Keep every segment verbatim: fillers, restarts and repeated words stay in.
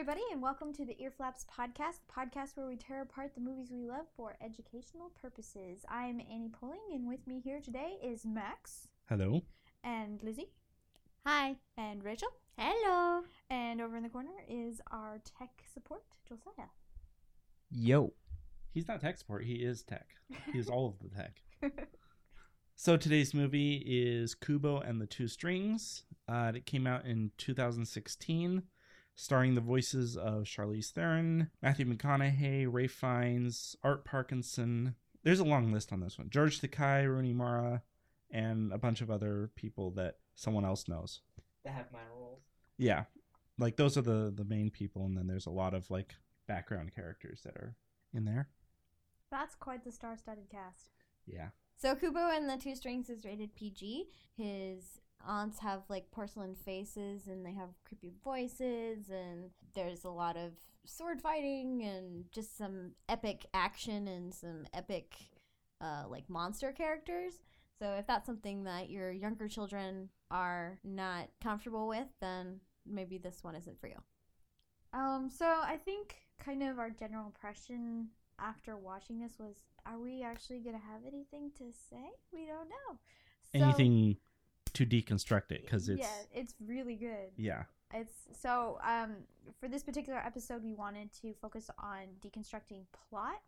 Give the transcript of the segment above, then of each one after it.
everybody, and welcome to the Earflaps podcast, the podcast where we tear apart the movies we love for educational purposes. I'm Annie Pulling, and with me here today is Max. Hello. And Lizzie. Hi. And Rachel. Hello. And over in the corner is our tech support, Josiah. Yo. He's not tech support, he is tech. He is all of the tech. So today's movie is Kubo and the Two Strings. Uh, it came out in two thousand sixteen, starring the voices of Charlize Theron, Matthew McConaughey, Ralph Fiennes, Art Parkinson. There's a long list on this one. George Takei, Rooney Mara, and a bunch of other people that someone else knows. That have minor roles. Yeah. Like, those are the, the main people, and then there's a lot of, like, background characters that are in there. That's quite the star-studded cast. Yeah. So Kubo and the Two Strings is rated P G. His aunts have, like, porcelain faces, and they have creepy voices, and there's a lot of sword fighting and just some epic action and some epic, uh, like, monster characters. So if that's something that your younger children are not comfortable with, then maybe this one isn't for you. Um, so I think kind of our general impression after watching this was, are we actually going to have anything to say? We don't know. So, anything to deconstruct it, because it's... Yeah, it's really good. Yeah. It's so, um, for this particular episode, we wanted to focus on deconstructing plot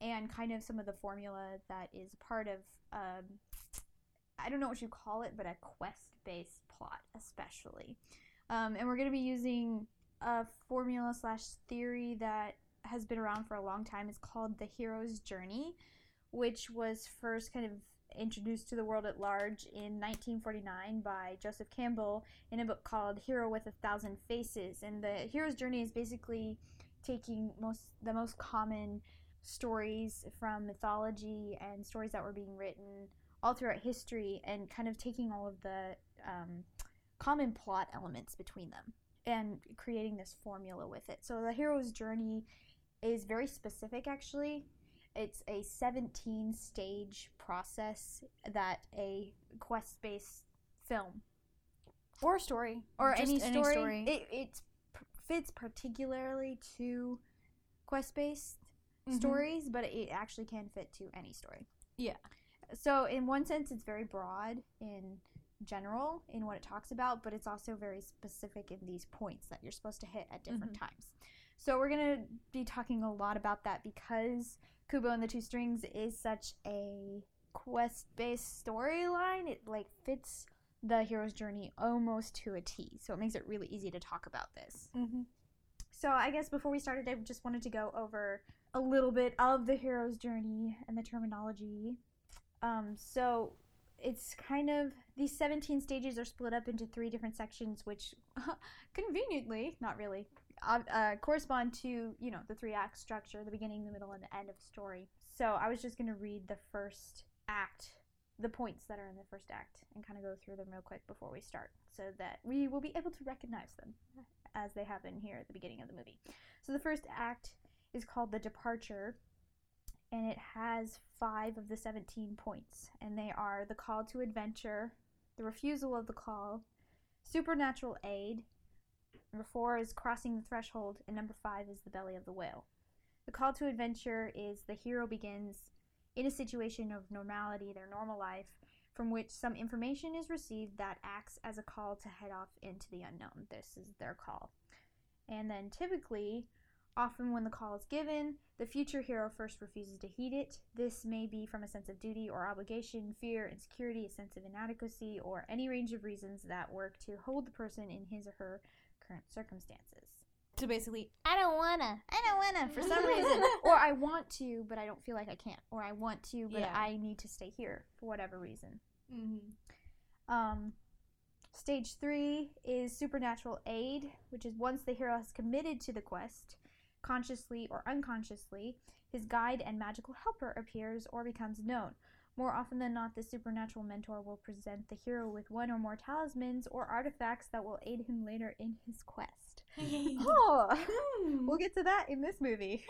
and kind of some of the formula that is part of, um, I don't know what you call it, but a quest-based plot, especially. Um, and we're going to be using a formula slash theory that has been around for a long time. It's called the Hero's Journey, which was first kind of introduced to the world at large in nineteen forty-nine by Joseph Campbell in a book called Hero with a Thousand Faces. And the Hero's Journey is basically taking most the most common stories from mythology and stories that were being written all throughout history and kind of taking all of the um, common plot elements between them and creating this formula with it. So the Hero's Journey is very specific, actually. It's a seventeen-stage process that a quest-based film or story or any, any story, story. It, it fits particularly to quest-based mm-hmm. stories, but it actually can fit to any story. Yeah. So in one sense, it's very broad in general in what it talks about, but it's also very specific in these points that you're supposed to hit at different mm-hmm. times. So we're going to be talking a lot about that because Kubo and the Two Strings is such a quest-based storyline. It, like, fits the Hero's Journey almost to a T, so it makes it really easy to talk about this. Mm-hmm. So I guess before we started, I just wanted to go over a little bit of the Hero's Journey and the terminology. Um, so it's kind of, these seventeen stages are split up into three different sections, which conveniently, not really, Uh, uh, correspond to, you know, the three act structure, the beginning, the middle, and the end of the story. So I was just going to read the first act, the points that are in the first act, and kind of go through them real quick before we start so that we will be able to recognize them as they happen here at the beginning of the movie. So the first act is called The Departure, and it has five of the seventeen points, and they are the call to adventure, the refusal of the call, supernatural aid, number four is crossing the threshold, and number five is the belly of the whale. The call to adventure is the hero begins in a situation of normality, their normal life, from which some information is received that acts as a call to head off into the unknown. This is their call. And then typically, often when the call is given, the future hero first refuses to heed it. This may be from a sense of duty or obligation, fear, insecurity, a sense of inadequacy, or any range of reasons that work to hold the person in his or her current circumstances. So basically, I don't wanna, I don't wanna for some reason, or I want to, but I don't feel like I can't, or I want to, but yeah. I need to stay here for whatever reason. Mm-hmm. Um, stage three is supernatural aid, which is once the hero has committed to the quest, consciously or unconsciously, his guide and magical helper appears or becomes known. More often than not, the supernatural mentor will present the hero with one or more talismans or artifacts that will aid him later in his quest. Oh, we'll get to that in this movie.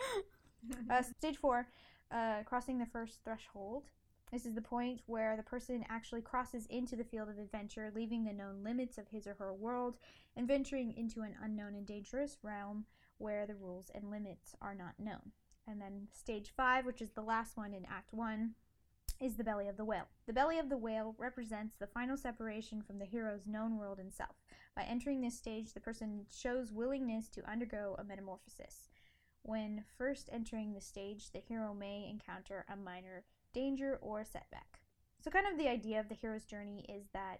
Uh, stage four, uh, crossing the first threshold, This is the point where the person actually crosses into the field of adventure, leaving the known limits of his or her world and venturing into an unknown and dangerous realm where the rules and limits are not known. And then stage five, which is the last one in act one, is the belly of the whale. The belly of the whale represents the final separation from the hero's known world and self. By entering this stage, the person shows willingness to undergo a metamorphosis. When first entering the stage, the hero may encounter a minor danger or setback. So kind of the idea of the hero's journey is that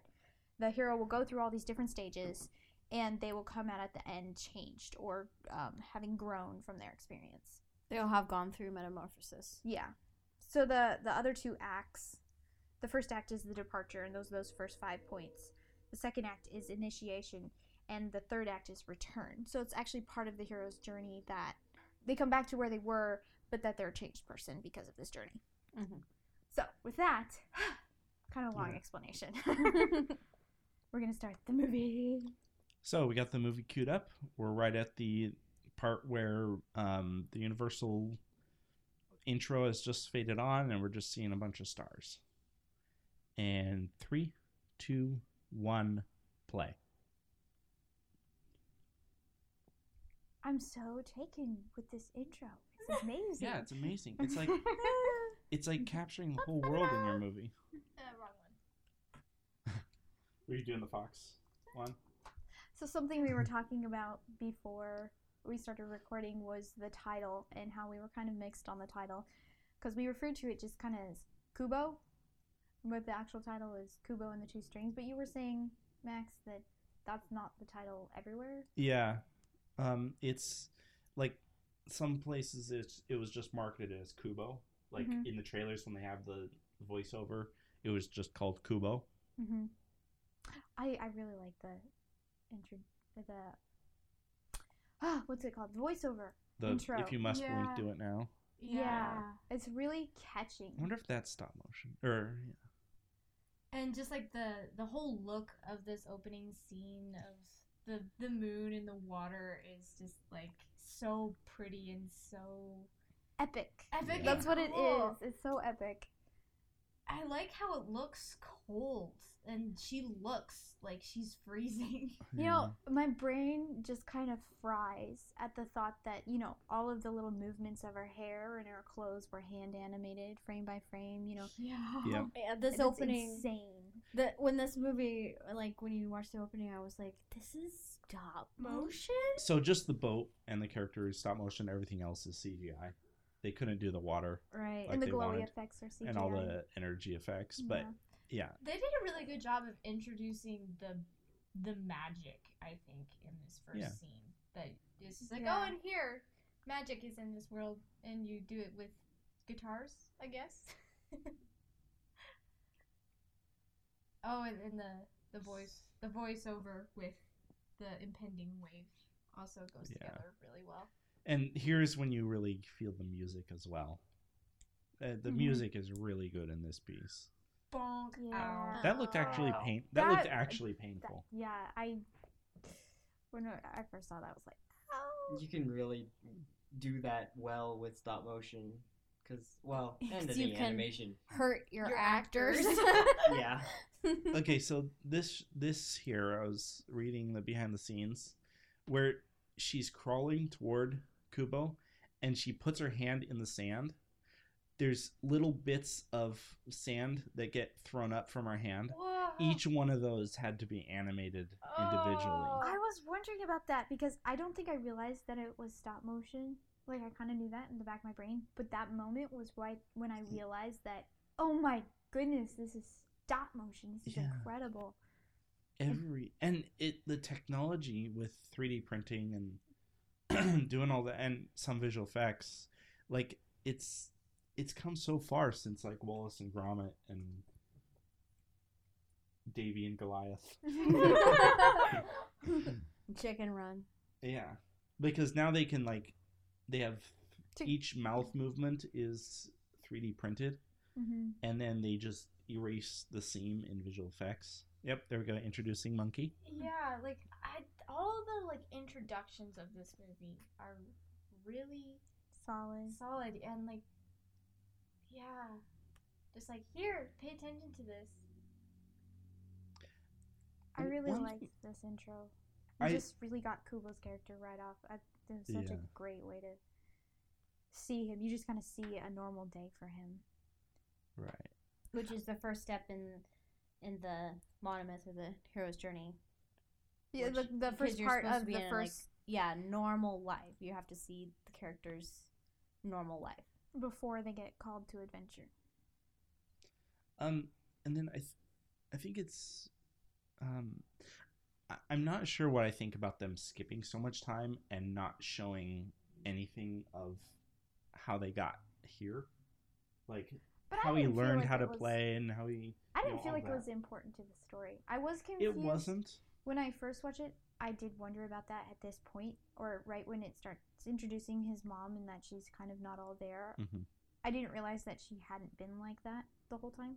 the hero will go through all these different stages and they will come out at the end changed or um, having grown from their experience. They'll have gone through metamorphosis. Yeah. So the, the other two acts, the first act is the departure, and those are those first five points. The second act is initiation, and the third act is return. So it's actually part of the hero's journey that they come back to where they were, but that they're a changed person because of this journey. Mm-hmm. So with that, kind of long yeah. explanation. We're going to start the movie. So we got the movie queued up. We're right at the part where um, the Universal intro has just faded on, and we're just seeing a bunch of stars. And three, two, one, play. I'm so taken with this intro. It's amazing. Yeah, it's amazing. It's like it's like capturing the whole world in your movie. Uh, wrong one. Were you doing the Fox one? So something we were talking about before we started recording was the title and how we were kind of mixed on the title, because we referred to it just kind of as Kubo, but the actual title is Kubo and the Two Strings. But you were saying, Max, that that's not the title everywhere. Yeah, um, it's like some places it's it was just marketed as Kubo, like mm-hmm. in the trailers when they have the voiceover, it was just called Kubo. Mm-hmm. I I really like the intro the. Oh, what's it called? Voiceover. The, intro. If you must yeah. blink, do it now. Yeah. yeah. It's really catching. I wonder if that's stop motion. Or, yeah. And just like the, the whole look of this opening scene of the, the moon and the water is just like so pretty and so... Epic. Epic. Yeah. That's what it cool. is. It's so epic. I like how it looks cold, and she looks like she's freezing. You know, my brain just kind of fries at the thought that, you know, all of the little movements of her hair and her clothes were hand animated, frame by frame, you know. Yeah. Yep. yeah this and opening. It's insane. The, when this movie, like, when you watch the opening, I was like, this is stop motion? So just the boat and the character is stop motion. Everything else is C G I. They couldn't do the water. Right. Like and the glowy wanted, effects are C G I. And all the energy effects. But, yeah. yeah. They did a really good job of introducing the the magic, I think, in this first yeah. scene. That it's just like, yeah. oh, and here, magic is in this world. And you do it with guitars, I guess. oh, and, and the, the voice, the voiceover with the impending wave also goes yeah. together really well. And here's when you really feel the music as well. Uh, the mm-hmm. music is really good in this piece. Bonk. Yeah. That looked actually pain. That, that looked actually painful. That, yeah, I when I first saw that, I was like, oh. You can really do that well with stop motion, because well, and the animation hurt your, your actors. yeah. Okay, so this this here, I was reading the behind the scenes, where she's crawling toward Kubo, and she puts her hand in the sand. There's little bits of sand that get thrown up from her hand. Whoa. Each one of those had to be animated oh. individually. I was wondering about that because I don't think I realized that it was stop motion. Like, I kind of knew that in the back of my brain, but that moment was right when I realized that, oh my goodness, this is stop motion. This is yeah. incredible. Every and it the technology with three D printing and doing all that and some visual effects, like it's it's come so far since like Wallace and Gromit and Davy and Goliath. Chicken Run. Yeah, because now they can like they have each mouth movement is three D printed, mm-hmm. and then they just erase the seam in visual effects. Yep, there we go. Introducing Monkey. Yeah, like I, all the like introductions of this movie are really solid, solid, and like, yeah, Just like, here, pay attention to this. I really One, liked this intro. You I just really got Kubo's character right off. I, it was such yeah. a great way to see him. You just kind of see a normal day for him. Right. Which is the first step in in the monomyth or the hero's journey. Yeah, which, the, the first part of the in, first... Like, yeah, normal life. You have to see the character's normal life. Before they get called to adventure. Um, and then I, th- I think it's... Um, I- I'm not sure what I think about them skipping so much time and not showing anything of how they got here. Like... But how he learned like how to was, play and how he... I didn't you know, feel like that. It was important to the story. I was confused. It wasn't. When I first watched it, I did wonder about that at this point, or right when it starts introducing his mom and that she's kind of not all there. Mm-hmm. I didn't realize that she hadn't been like that the whole time.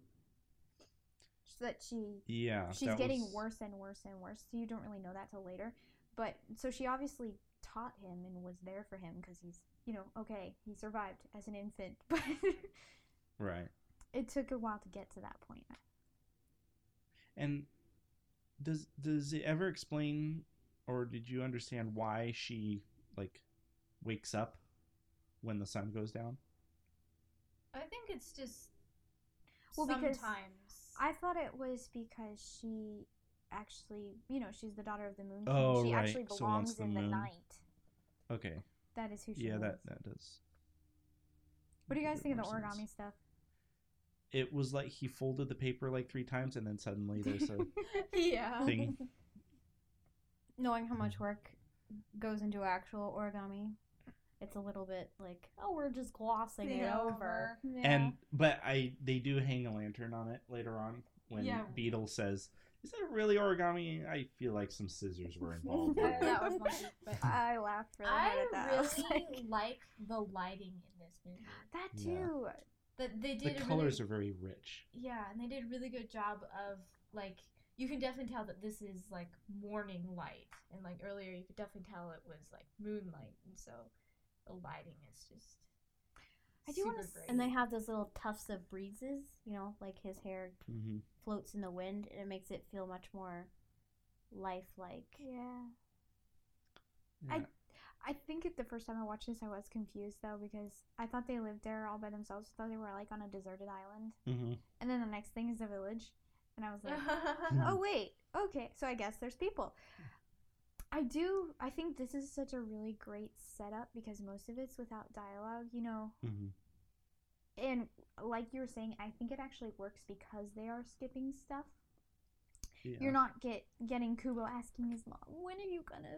So that she... Yeah. She's getting was... worse and worse and worse, so you don't really know that till later. But, so she obviously taught him and was there for him because he's, you know, okay, he survived as an infant, but... Right. It took a while to get to that point. And does does it ever explain, or did you understand why she like wakes up when the sun goes down? I think it's just well, sometimes. I thought it was because she actually, you know, she's the daughter of the moon king. Oh, she right. actually belongs so in the, the night. Okay. That is who she is. Yeah, that, that does. What do you guys think of the origami sense. stuff? It was like he folded the paper like three times and then suddenly there's a yeah. thing. Knowing how much work goes into actual origami, it's a little bit like, oh, we're just glossing yeah. it over. Yeah. And but I they do hang a lantern on it later on when yeah. Beetle says, is that really origami? I feel like some scissors were involved. That was funny, but I laughed really hard at that. I really I like... like the lighting in this movie. That too. Yeah. But they did. The colors really... are very rich. Yeah, and they did a really good job of like you can definitely tell that this is like morning light, and like earlier you could definitely tell it was like moonlight, and so the lighting is just. I do want to, and they have those little tufts of breezes, you know, like his hair mm-hmm. floats in the wind, and it makes it feel much more lifelike. Yeah. yeah. I, I think at the first time I watched this, I was confused though because I thought they lived there all by themselves. I thought they were like on a deserted island, mm-hmm. and then the next thing is a village, and I was like, oh wait, okay, so I guess there's people. I do, I think this is such a really great setup because most of it's without dialogue, you know. Mm-hmm. And like you were saying, I think it actually works because they are skipping stuff. Yeah. You're not get getting Kubo asking his mom, when are you gonna,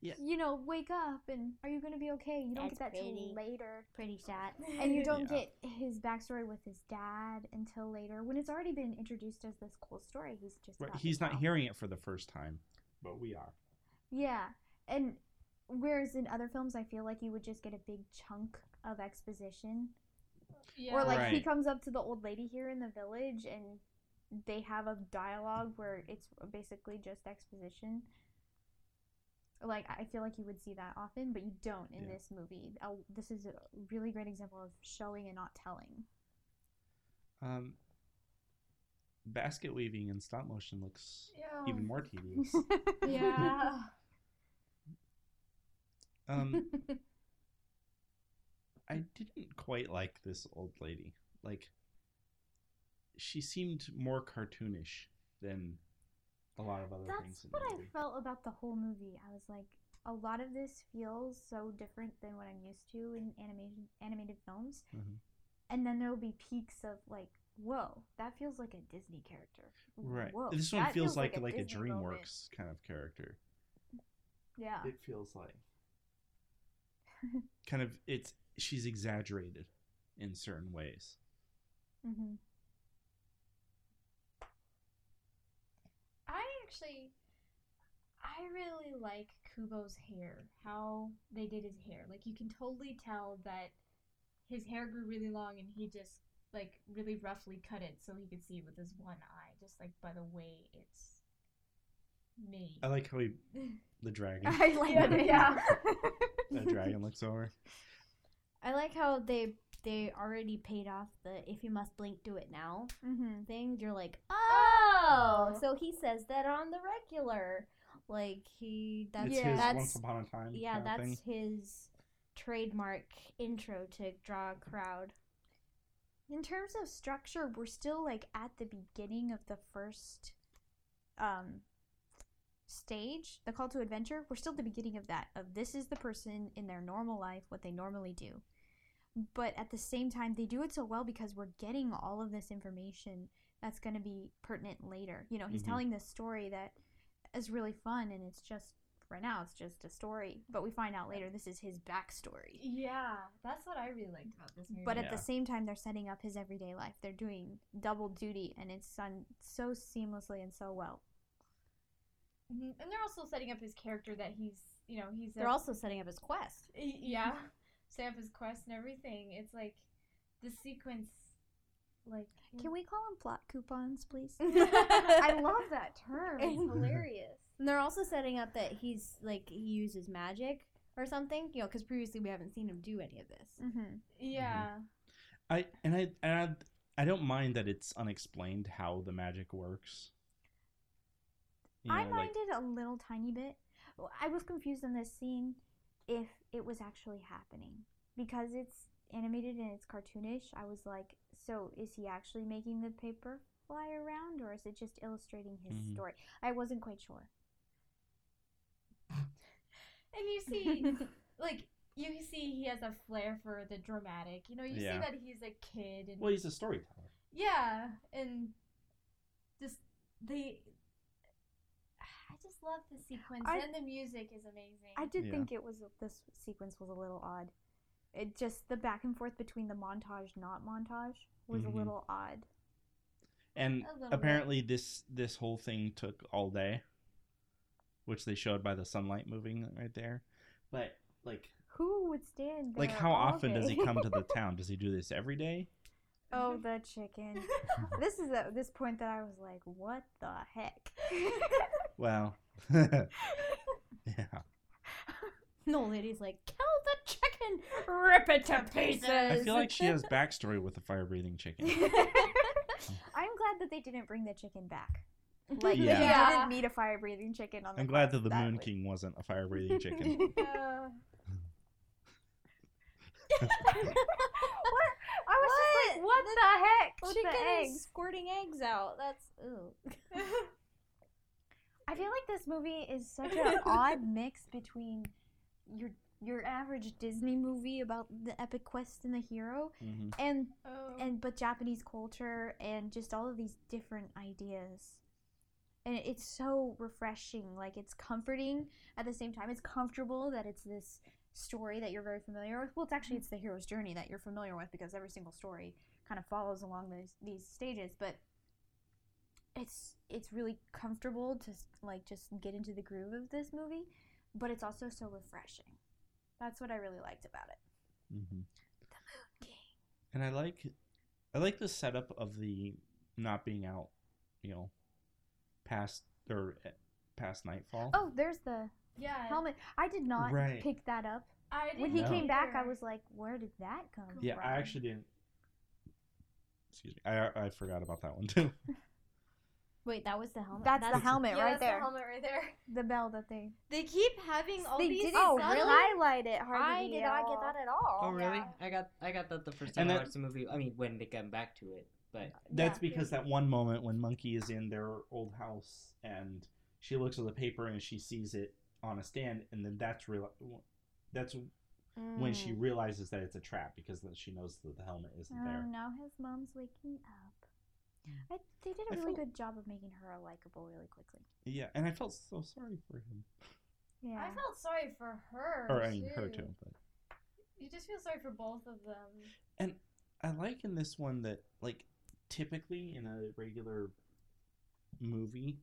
yeah. you know, wake up and are you gonna be okay? You don't That's get that till later. Pretty sad. And you don't yeah. get his backstory with his dad until later when it's already been introduced as this cool story. He's just right. He's not out. hearing it for the first time, but we are. Yeah, and whereas in other films, I feel like you would just get a big chunk of exposition. Yeah. Or like right. he comes up to the old lady here in the village and they have a dialogue where it's basically just exposition. Like, I feel like you would see that often, but you don't in yeah. this movie. I'll, this is a really great example of showing and not telling. Um, basket weaving and stop motion looks yeah. even more tedious. yeah. Um, I didn't quite like this old lady. Like, she seemed more cartoonish than a lot of other That's things. That's what I felt about the whole movie. I was like, a lot of this feels so different than what I'm used to in animation, animated films. Mm-hmm. And then there will be peaks of, like, whoa, that feels like a Disney character. Right. Whoa, this one feels, feels like like a, like a DreamWorks moment. kind of character. Yeah. It feels like. kind of, it's she's exaggerated in certain ways. Mm-hmm. I actually, I really like Kubo's hair, how they did his hair. Like, you can totally tell that his hair grew really long and he just, like, really roughly cut it so he could see with his one eye, just, like, by the way it's made. I like how he, the dragon. I like yeah. The, yeah. the dragon looks over. I like how they they already paid off the if you must blink, do it now mm-hmm. thing. You're like, oh, oh, so he says that on the regular. Like, he, that's, it's yeah, his that's, once upon a time. Yeah, that's thing. His trademark intro to draw a crowd. In terms of structure, we're still, like, at the beginning of the first um, stage, the call to adventure. We're still at the beginning of that, of this is the person in their normal life, what they normally do. But at the same time, they do it so well because we're getting all of this information that's going to be pertinent later. You know, he's mm-hmm. telling this story that is really fun, and it's just, right now, it's just a story. But we find out later this is his backstory. Yeah, that's what I really liked about this movie. But at yeah. the same time, they're setting up his everyday life. They're doing double duty, and it's done so seamlessly and so well. Mm-hmm. And they're also setting up his character that he's, you know, he's... They're a, also setting up his quest. Yeah, setting up his quest and everything. It's like the sequence, like... Can we call them plot coupons, please? I love that term. It's hilarious. And they're also setting up that he's, like, he uses magic or something, you know, because previously we haven't seen him do any of this. Mm-hmm. Yeah. Mm-hmm. I and I and I, I don't mind that it's unexplained how the magic works. You know, I minded like, a little tiny bit. I was confused in this scene if it was actually happening because it's animated and it's cartoonish. I was like, so is he actually making the paper fly around, or is it just illustrating his mm-hmm. story? I wasn't quite sure. And you see, like, you see he has a flair for the dramatic. You know, you yeah. see that he's a kid. And, well, he's a storyteller. Yeah, and just the... I just love the sequence, I, and the music is amazing. I did yeah. think it was this sequence was a little odd. It just, the back and forth between the montage, not montage, was mm-hmm. a little odd. And little apparently bit. this this whole thing took all day, which they showed by the sunlight moving right there. But, like... Who would stand there? Like, how often day? does he come to the town? Does he do this every day? Oh, the chicken. This is at this point that I was like, what the heck? Well, yeah. No, lady's like, kill the chicken, rip it to pieces. I feel like she has backstory with the fire-breathing chicken. I'm glad that they didn't bring the chicken back. Like, yeah. they yeah. didn't need a fire-breathing chicken on the I'm glad that the that Moon way. King wasn't a fire-breathing chicken. Uh... what? I was what? just like, what the, the heck? What chicken the eggs? Squirting eggs out. That's, ew. I feel like this movie is such an odd mix between your your average Disney movie about the epic quest and the hero, mm-hmm. and oh. and but Japanese culture and just all of these different ideas, and it's so refreshing. Like, it's comforting at the same time. It's comfortable that it's this story that you're very familiar with. Well, it's actually it's the hero's journey that you're familiar with because every single story kind of follows along these these stages, but. It's it's really comfortable to, like, just get into the groove of this movie, but it's also so refreshing. That's what I really liked about it. Mm-hmm. The Moon King. And I like, I like the setup of the not being out, you know, past or past nightfall. Oh, there's the yeah helmet. I did not right. pick that up. I didn't when he know. came back, I was like, where did that come yeah, from? Yeah, I actually didn't. Excuse me. I I forgot about that one too. Wait, that was the helmet. That's, that's the helmet yeah, right that's there. The helmet right there. The bell that they. They keep having all they these. They didn't oh, really? highlight it hardly. I did not get that at all. Oh really? Yeah. I got I got that the first time and I watched the movie. I mean, when they come back to it, but that's yeah. because that one moment when Monkey is in their old house and she looks at the paper and she sees it on a stand, and then that's real. That's mm. when she realizes that it's a trap because then she knows that the helmet isn't oh, there. Now his mom's waking up. I, they did a I really felt, good job of making her likable really quickly. Yeah, and I felt so sorry for him. Yeah, I felt sorry for her. Or I mean, too. her too. But you just feel sorry for both of them. And I like in this one that, like, typically in a regular movie,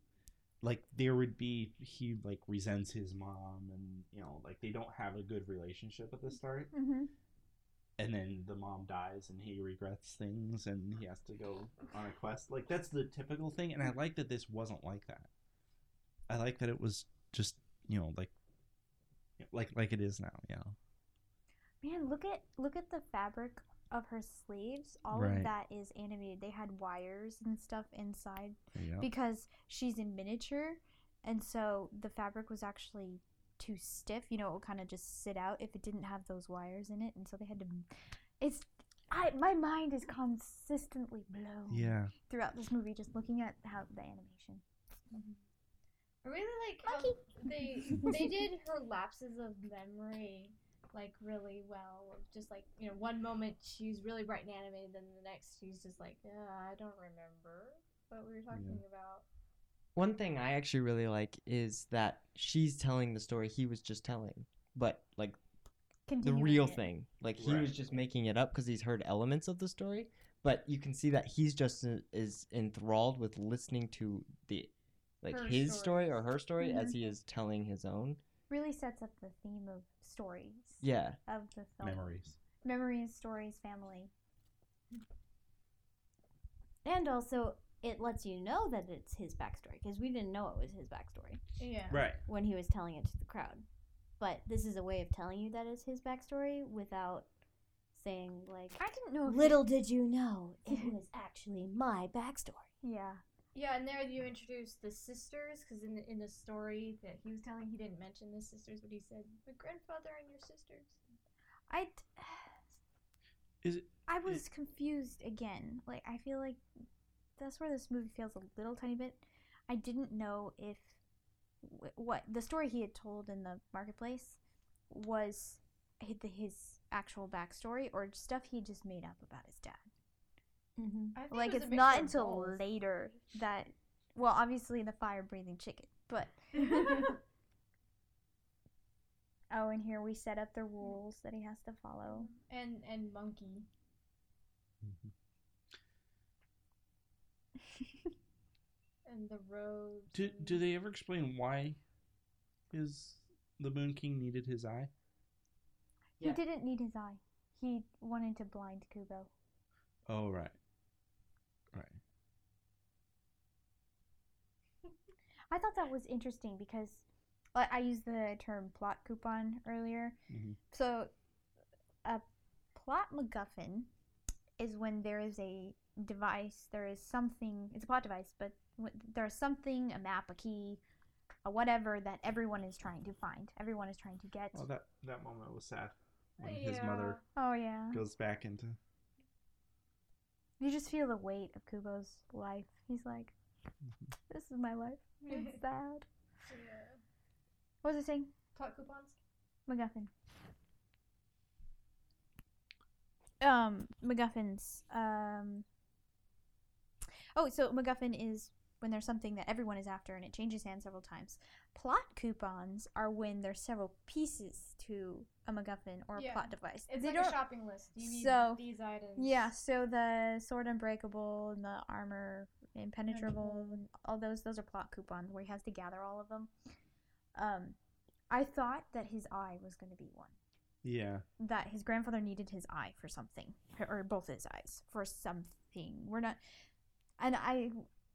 like, there would be he like resents his mom, and you know, like, they don't have a good relationship at the start. Mm-hmm. And then the mom dies, and he regrets things, and he has to go on a quest. Like, that's the typical thing, and I like that this wasn't like that. I like that it was just, you know, like, like, like it is now. Yeah. Man, look at look at the fabric of her sleeves, all right. of that is animated. They had wires and stuff inside yep. because she's in miniature, and so the fabric was actually too stiff. You know, it would kind of just sit out if it didn't have those wires in it, and so they had to. It's I my mind is consistently blown. Yeah. Throughout this movie, just looking at how the animation. Mm-hmm. I really like how they they did her lapses of memory like really well. Just like, you know, one moment she's really bright and animated, then the next she's just like, yeah, I don't remember what we were talking yeah. about. One thing I actually really like is that she's telling the story he was just telling, but like Continuing the real it. thing. Like right. he was just making it up because he's heard elements of the story, but you can see that he's just uh, is enthralled with listening to the like her his story. story or her story mm-hmm. as he is telling his own. Really sets up the theme of stories. Yeah. Of the film. Memories. Memories, stories, family. And also, it lets you know that it's his backstory, because we didn't know it was his backstory. Yeah. Right. When he was telling it to the crowd. But this is a way of telling you that it's his backstory without saying, like, I didn't know. Little it... did you know it was actually my backstory. Yeah. Yeah, and there you introduce the sisters, because in the, in the story that he was telling, he didn't mention the sisters, but he said, my grandfather and your sisters. I, Is it, I was it, confused again. Like, I feel like that's where this movie feels a little tiny bit. I didn't know if what the story he had told in the marketplace was his actual backstory or stuff he just made up about his dad. Mm-hmm. Like, it it's not until balls. later that, well, obviously the fire-breathing chicken, but... oh, and here we set up the rules that he has to follow. And and monkey. Mm-hmm. and the road. Do, do they ever explain why his the Moon King needed his eye? Yeah. He didn't need his eye. He wanted to blind Kubo. Oh, right. Right. I thought that was interesting because I, I used the term plot coupon earlier. Mm-hmm. So a plot MacGuffin is when there is a device, there is something, it's a plot device, but there's something, a map, a key, a whatever that everyone is trying to find. Everyone is trying to get. Oh, that, that moment was sad when yeah. his mother oh, yeah. goes back into... You just feel the weight of Kubo's life. He's like, this is my life. It's sad. Yeah. What was I saying? Plot coupons? MacGuffin. Um, MacGuffins. Um. Oh, so MacGuffin is when there's something that everyone is after and it changes hands several times. Plot coupons are when there's several pieces to a MacGuffin or a yeah. plot device. It's they like don't... a shopping list. You need so, these items. Yeah, so the sword unbreakable and the armor impenetrable, mm-hmm. and all those those are plot coupons where he has to gather all of them. Um, I thought that his eye was going to be one. Yeah. That his grandfather needed his eye for something, or both his eyes for something. We're not, and I,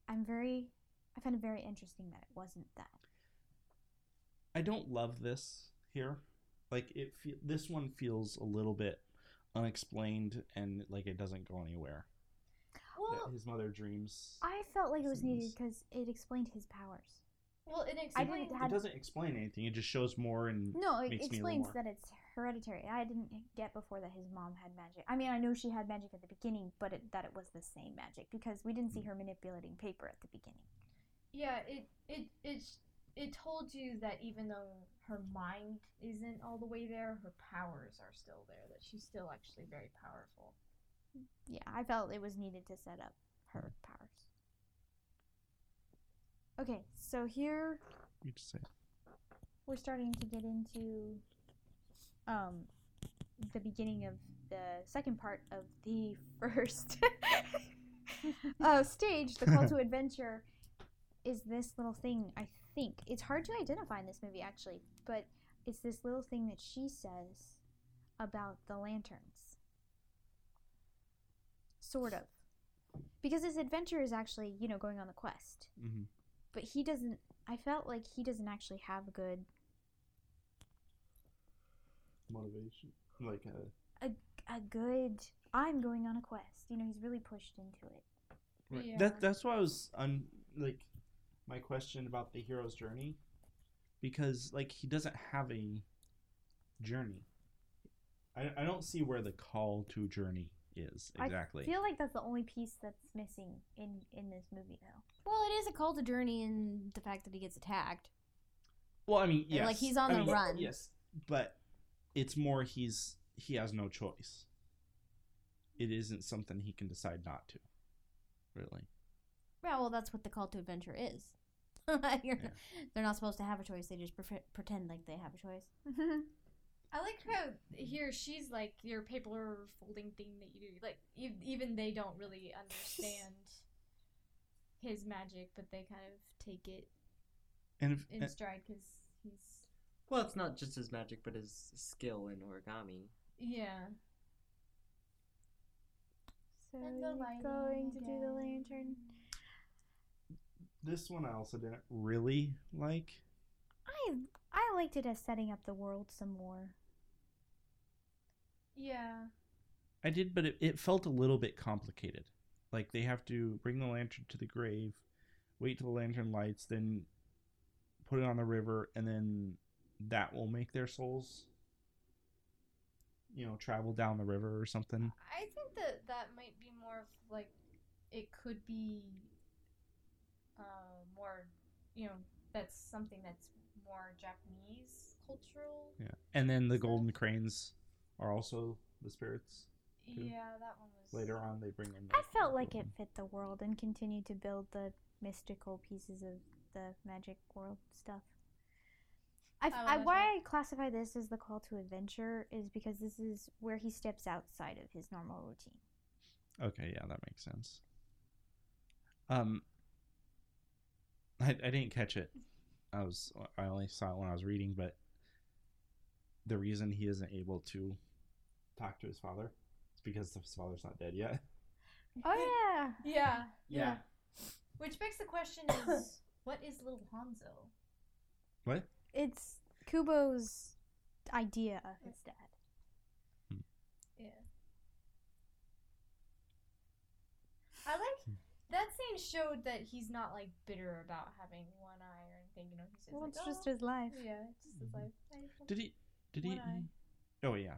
I'm very, I found it very interesting that it wasn't that. I don't love this here. Like, it, fe- this one feels a little bit unexplained and, like, it doesn't go anywhere. Well, that his mother dreams. I felt like it was needed because it explained his powers. Well, it explains... It, it doesn't explain anything. It just shows more and no, it makes explains me that it's hereditary. I didn't get before that his mom had magic. I mean, I know she had magic at the beginning, but it, that it was the same magic because we didn't see her manipulating paper at the beginning. Yeah, it it it it told you that even though her mind isn't all the way there, her powers are still there, that she's still actually very powerful. Yeah, I felt it was needed to set up her powers. Okay, so here you just say. we're starting to get into um, the beginning of the second part of the first uh, stage, the call to adventure, is this little thing, I think. It's hard to identify in this movie, actually, but it's this little thing that she says about the lanterns. Sort of. Because this adventure is actually, you know, going on the quest. Mm-hmm. But he doesn't, I felt like he doesn't actually have a good... Motivation? Like a... A, like a good, I'm going on a quest. You know, he's really pushed into it. Right. Yeah. That that's why I was un, like my question about the hero's journey, because like he doesn't have a journey. I I don't see where the call to journey is exactly. I feel like that's the only piece that's missing in in this movie though. Well, it is a call to journey in the fact that he gets attacked. Well, I mean, yes. And, like he's on I the mean, run. Yes, but it's more he's he has no choice. It isn't something he can decide not to. Really? Yeah, well, that's what the call to adventure is. yeah. They're not supposed to have a choice. They just pre- pretend like they have a choice. I like how here she's like your paper folding thing that you do. Like you, even they don't really understand his magic, but they kind of take it and if, in stride because he's. Well, it's not just his magic, but his skill in origami. Yeah. So you're going to do the lantern. This one I also didn't really like. I I liked it as setting up the world some more. Yeah. I did, but it, it felt a little bit complicated. Like they have to bring the lantern to the grave, wait till the lantern lights, then put it on the river, and then that will make their souls, you know, travel down the river or something. I think that that might be more of like it could be uh, more, you know, that's something that's more Japanese cultural. Yeah, and then the stuff. Golden cranes are also the spirits. Too. Yeah, that one was later on. They bring in. The I felt like golden. It fit the world and continued to build the mystical pieces of the magic world stuff. I, I, why I classify this as the call to adventure is because this is where he steps outside of his normal routine. Okay, yeah, that makes sense. Um, I I didn't catch it. I was I only saw it when I was reading, but the reason he isn't able to talk to his father is because his father's not dead yet. Oh yeah. yeah. Yeah. Yeah. Which begs the question is, what is little Hanzo? What? It's Kubo's idea of his dad. Hmm. Yeah. I like that scene showed that he's not like bitter about having one eye or anything. You know, he's just well, like, it's oh. just his life. Yeah, it's just his life. Mm-hmm. Did he? Did he? Eye. Oh yeah.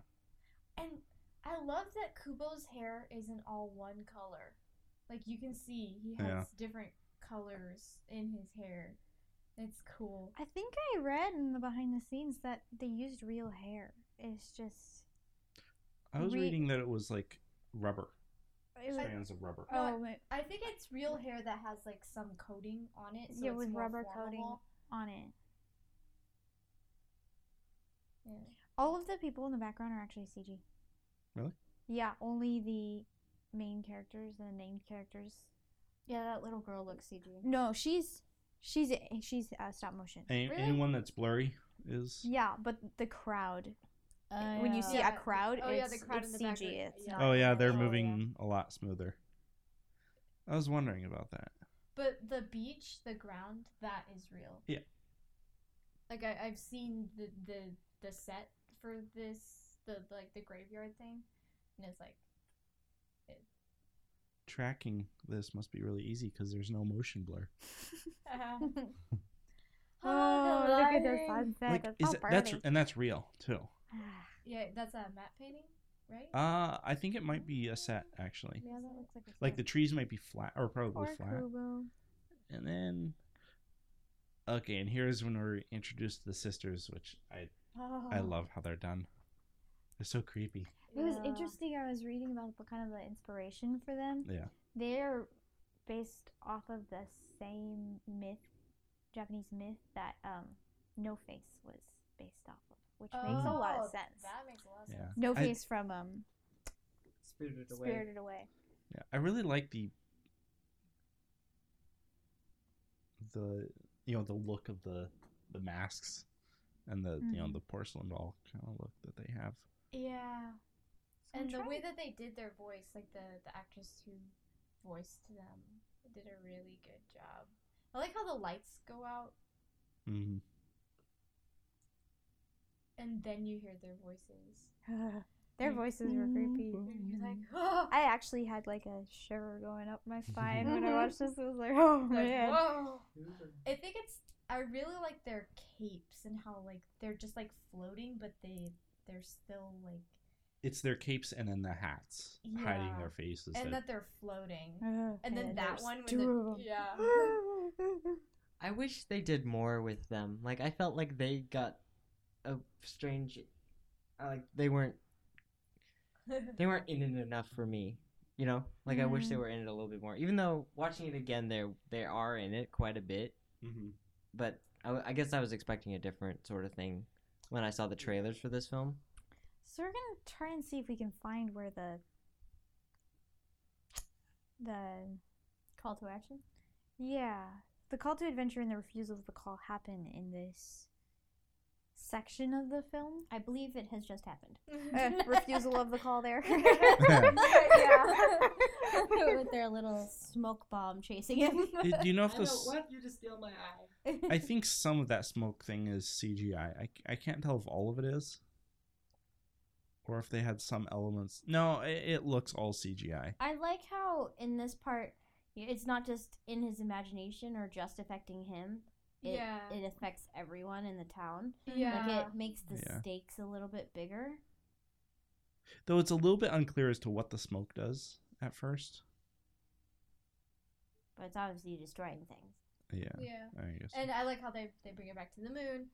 And I love that Kubo's hair isn't all one color. Like you can see, he has yeah. different colors in his hair. It's cool. I think I read in the behind the scenes that they used real hair. It's just. I was re- reading that it was like rubber. Was, strands of rubber. Oh, wait. I think it's real hair that has like some coating on it. So yeah, it's with rubber formable. Coating on it. Yeah. All of the people in the background are actually C G. Really? Yeah, only the main characters and the named characters. Yeah, that little girl looks C G. No, she's. She's she's uh, stop motion. Any, really? Anyone that's blurry is. Yeah, but the crowd. Uh, when you see yeah. a crowd, oh, it's, yeah, the crowd it's in the C G. It's yeah. Oh yeah, they're moving oh, yeah. a lot smoother. I was wondering about that. But the beach, the ground, that is real. Yeah. Like I, I've seen the, the, the set for this, the like the graveyard thing, and it's like. It... Tracking this must be really easy because there's no motion blur. Uh-huh. oh, oh look at the sunset! Like, that's, is it, that's and that's real too. Yeah, that's a matte painting, right? Uh I think it might be a set actually. Yeah, that looks like a set. Like the trees might be flat or probably or flat. Kubo. And then, okay, and here's when we're introduced to the sisters, which I oh. I love how they're done. They're so creepy. It was yeah. interesting. I was reading about what kind of the inspiration for them. Yeah. They're based off of the same myth, Japanese myth, that um, No Face was based off of, which oh, makes a lot of sense. That makes a lot of yeah. sense. No Face I, from um, Spirited Away. Spirited Away. Yeah, I really like the the you know the look of the the masks and the mm-hmm. you know the porcelain doll kind of look that they have. Yeah. And the way that they did their voice, like the, the actress who voiced them, did a really good job. I like how the lights go out. Mm-hmm. And then you hear their voices. Their voices were creepy. You're like, oh. I actually had like a shiver going up my spine when I watched this. I was like, oh man. Like, whoa. I think it's. I really like their capes and how like they're just like floating, but they they're still like. It's their capes and then the hats yeah. hiding their faces, and that, that they're floating. Uh, and then and that one with the yeah. I wish they did more with them. Like I felt like they got a strange. Like they weren't. They weren't in it enough for me, you know. Like mm-hmm. I wish they were in it a little bit more. Even though watching it again, they they are in it quite a bit. Mm-hmm. But I, I guess I was expecting a different sort of thing when I saw the trailers for this film. So we're gonna try and see if we can find where the the call to action. Yeah, the call to adventure and the refusal of the call happen in this section of the film. I believe it has just happened. Uh, refusal of the call there. Yeah. With their little smoke bomb chasing him. Did, do you know if I the... Know, what? You just steal my eye. I think some of that smoke thing is C G I. I, I can't tell if all of it is. Or if they had some elements. No, it, it looks all C G I. I like how in this part, it's not just in his imagination or just affecting him. It, yeah. it affects everyone in the town. Yeah. Like it makes the yeah. stakes a little bit bigger. Though it's a little bit unclear as to what the smoke does at first. But it's obviously destroying things. Yeah. Yeah. I guess. And I like how they, they bring it back to the moon.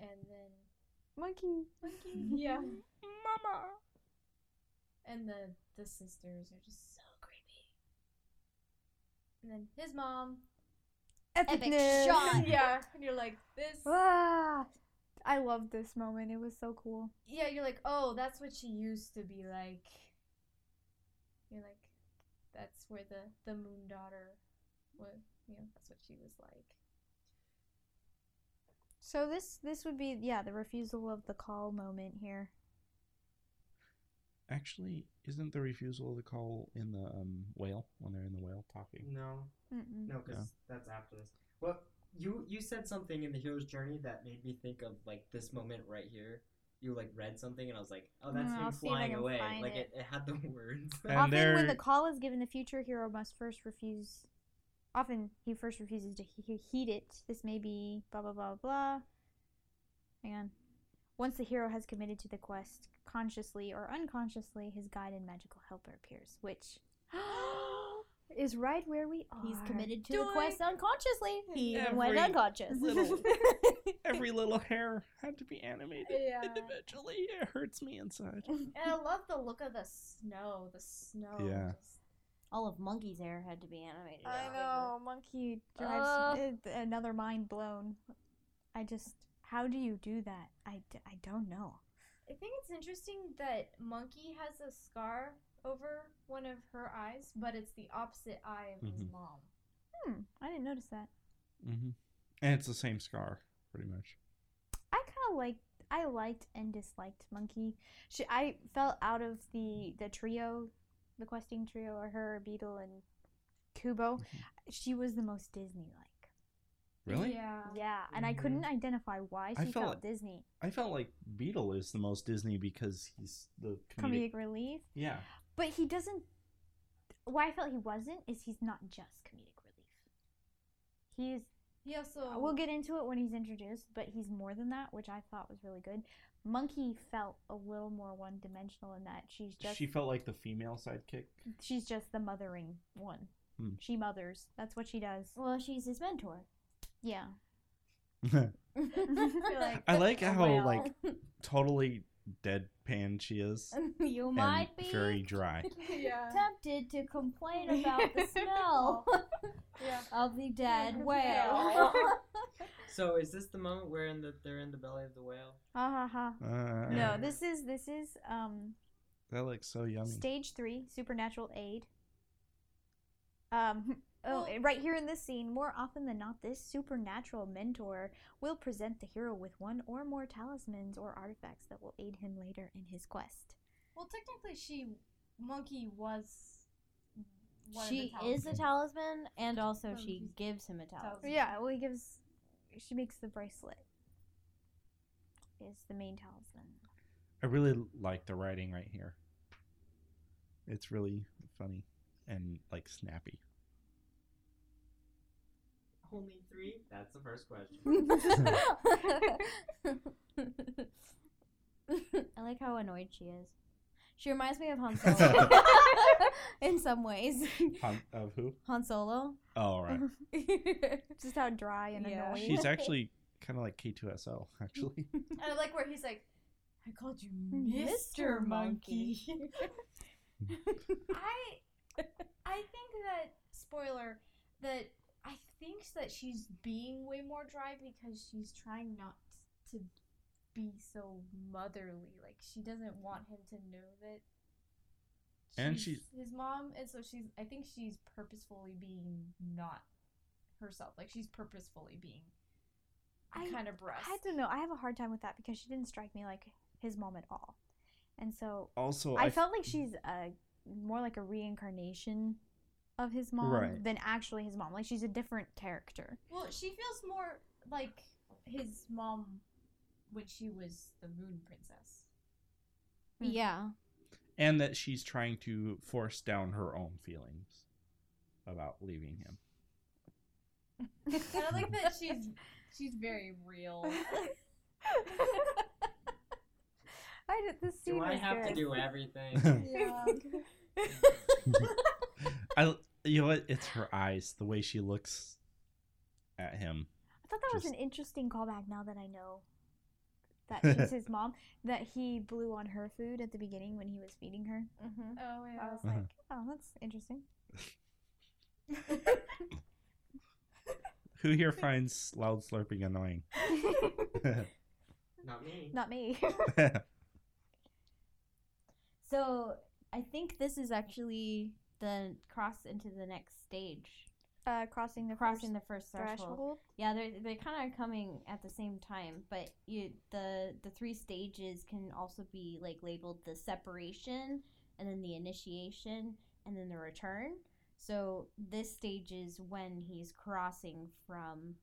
And then Monkey. Monkey. Yeah. Mama. And the, the sisters are just so creepy. And then his mom. Epic, Epic shot. Yeah. And you're like, this. Ah, I loved this moment. It was so cool. Yeah, you're like, oh, that's what she used to be like. You're like, that's where the, the moon daughter was. You know, that's what she was like. So this this would be, yeah, the refusal of the call moment here. Actually, isn't the refusal of the call in the um, whale, when they're in the whale talking? No. Mm-mm. No, because yeah. that's after this. Well, you you said something in the Hero's Journey that made me think of, like, this moment right here. You, like, read something, and I was like, oh, that's no, him flying away. Like, it. It, it had the words. And often they're... when the call is given, the future hero must first refuse... Often, he first refuses to he- heed it. This may be blah, blah, blah, blah. Hang on. Once the hero has committed to the quest, consciously or unconsciously, his guide and magical helper appears, which is right where we are. He's committed to Doink. the quest unconsciously. He every went unconscious. Little, every little hair had to be animated. Yeah. Eventually, it hurts me inside. And I love the look of the snow. The snow. Yeah. Just... All of Monkey's hair had to be animated. I know. Monkey drives uh, it, another mind blown. I just, how do you do that? I, d- I don't know. I think it's interesting that Monkey has a scar over one of her eyes, but it's the opposite eye of mm-hmm. his mom. Hmm. I didn't notice that. Mm-hmm. And it's the same scar, pretty much. I kind of like I liked and disliked Monkey. She, I fell out of the, the trio... The questing trio are her, Beetle, and Kubo. She was the most Disney-like. Really? Yeah. Yeah, and mm-hmm. I couldn't identify why she I felt, felt like, Disney. I felt like Beetle is the most Disney because he's the comedic, comedic relief. Yeah. But he doesn't... Why I felt he wasn't is he's not just comedic relief. He's... Yeah, so... We'll get into it when he's introduced, but he's more than that, which I thought was really good. Monkey felt a little more one-dimensional in that she's just... She felt like the female sidekick. She's just the mothering one. Hmm. She mothers. That's what she does. Well, she's his mentor. Yeah. like, I like how, well. like, totally deadpan she is. You might be. Very dry. Yeah. Tempted to complain about the smell yeah. of the dead whale. So is this the moment where in the, they're in the belly of the whale? Ha ha ha. Uh, no, this is this is um. That looks so yummy. Stage three, supernatural aid. Um. Oh, right here in this scene, more often than not, this supernatural mentor will present the hero with one or more talismans or artifacts that will aid him later in his quest. Well, technically, she Monkey was. One she of the is a talisman, and also oh, she gives him a talisman. Yeah, well, he gives. She makes the bracelet. is the main talisman. I really like the writing right here. It's really funny and, like, snappy. Only three? That's the first question. I like how annoyed she is. She reminds me of Han Solo in some ways. Han, of who? Han Solo. Oh, right. Just how dry and yeah. annoying. She's actually kind of like K two S O, actually. I like where he's like, I called you Mister Monkey. I, I think that, spoiler, that... I think that she's being way more dry because she's trying not to be so motherly. Like, she doesn't want him to know that she's and she's his mom. And so she's, I think she's purposefully being not herself. Like, she's purposefully being I, kind of brusque. I don't know. I have a hard time with that because she didn't strike me like his mom at all. And so also, I, I felt f- like she's a, more like a reincarnation of his mom right. than actually his mom. Like, she's a different character. Well, she feels more like his mom when she was the Moon Princess. Mm. Yeah. And that she's trying to force down her own feelings about leaving him. I like that she's she's very real. I did this scene. Do I have good. to do everything? Yeah. I, you know what? It's her eyes, the way she looks at him. I thought that Just... was an interesting callback. Now that I know that she's his mom, that he blew on her food at the beginning when he was feeding her. Mm-hmm. Oh, yeah. I was uh-huh. like, oh, that's interesting. Who here finds loud slurping annoying? Not me. Not me. So I think this is actually the cross into the next stage. Uh, crossing the crossing first the first threshold. threshold. Yeah, they're they're kind of coming at the same time, but you the the three stages can also be like labeled the separation, and then the initiation, and then the return. So this stage is when he's crossing from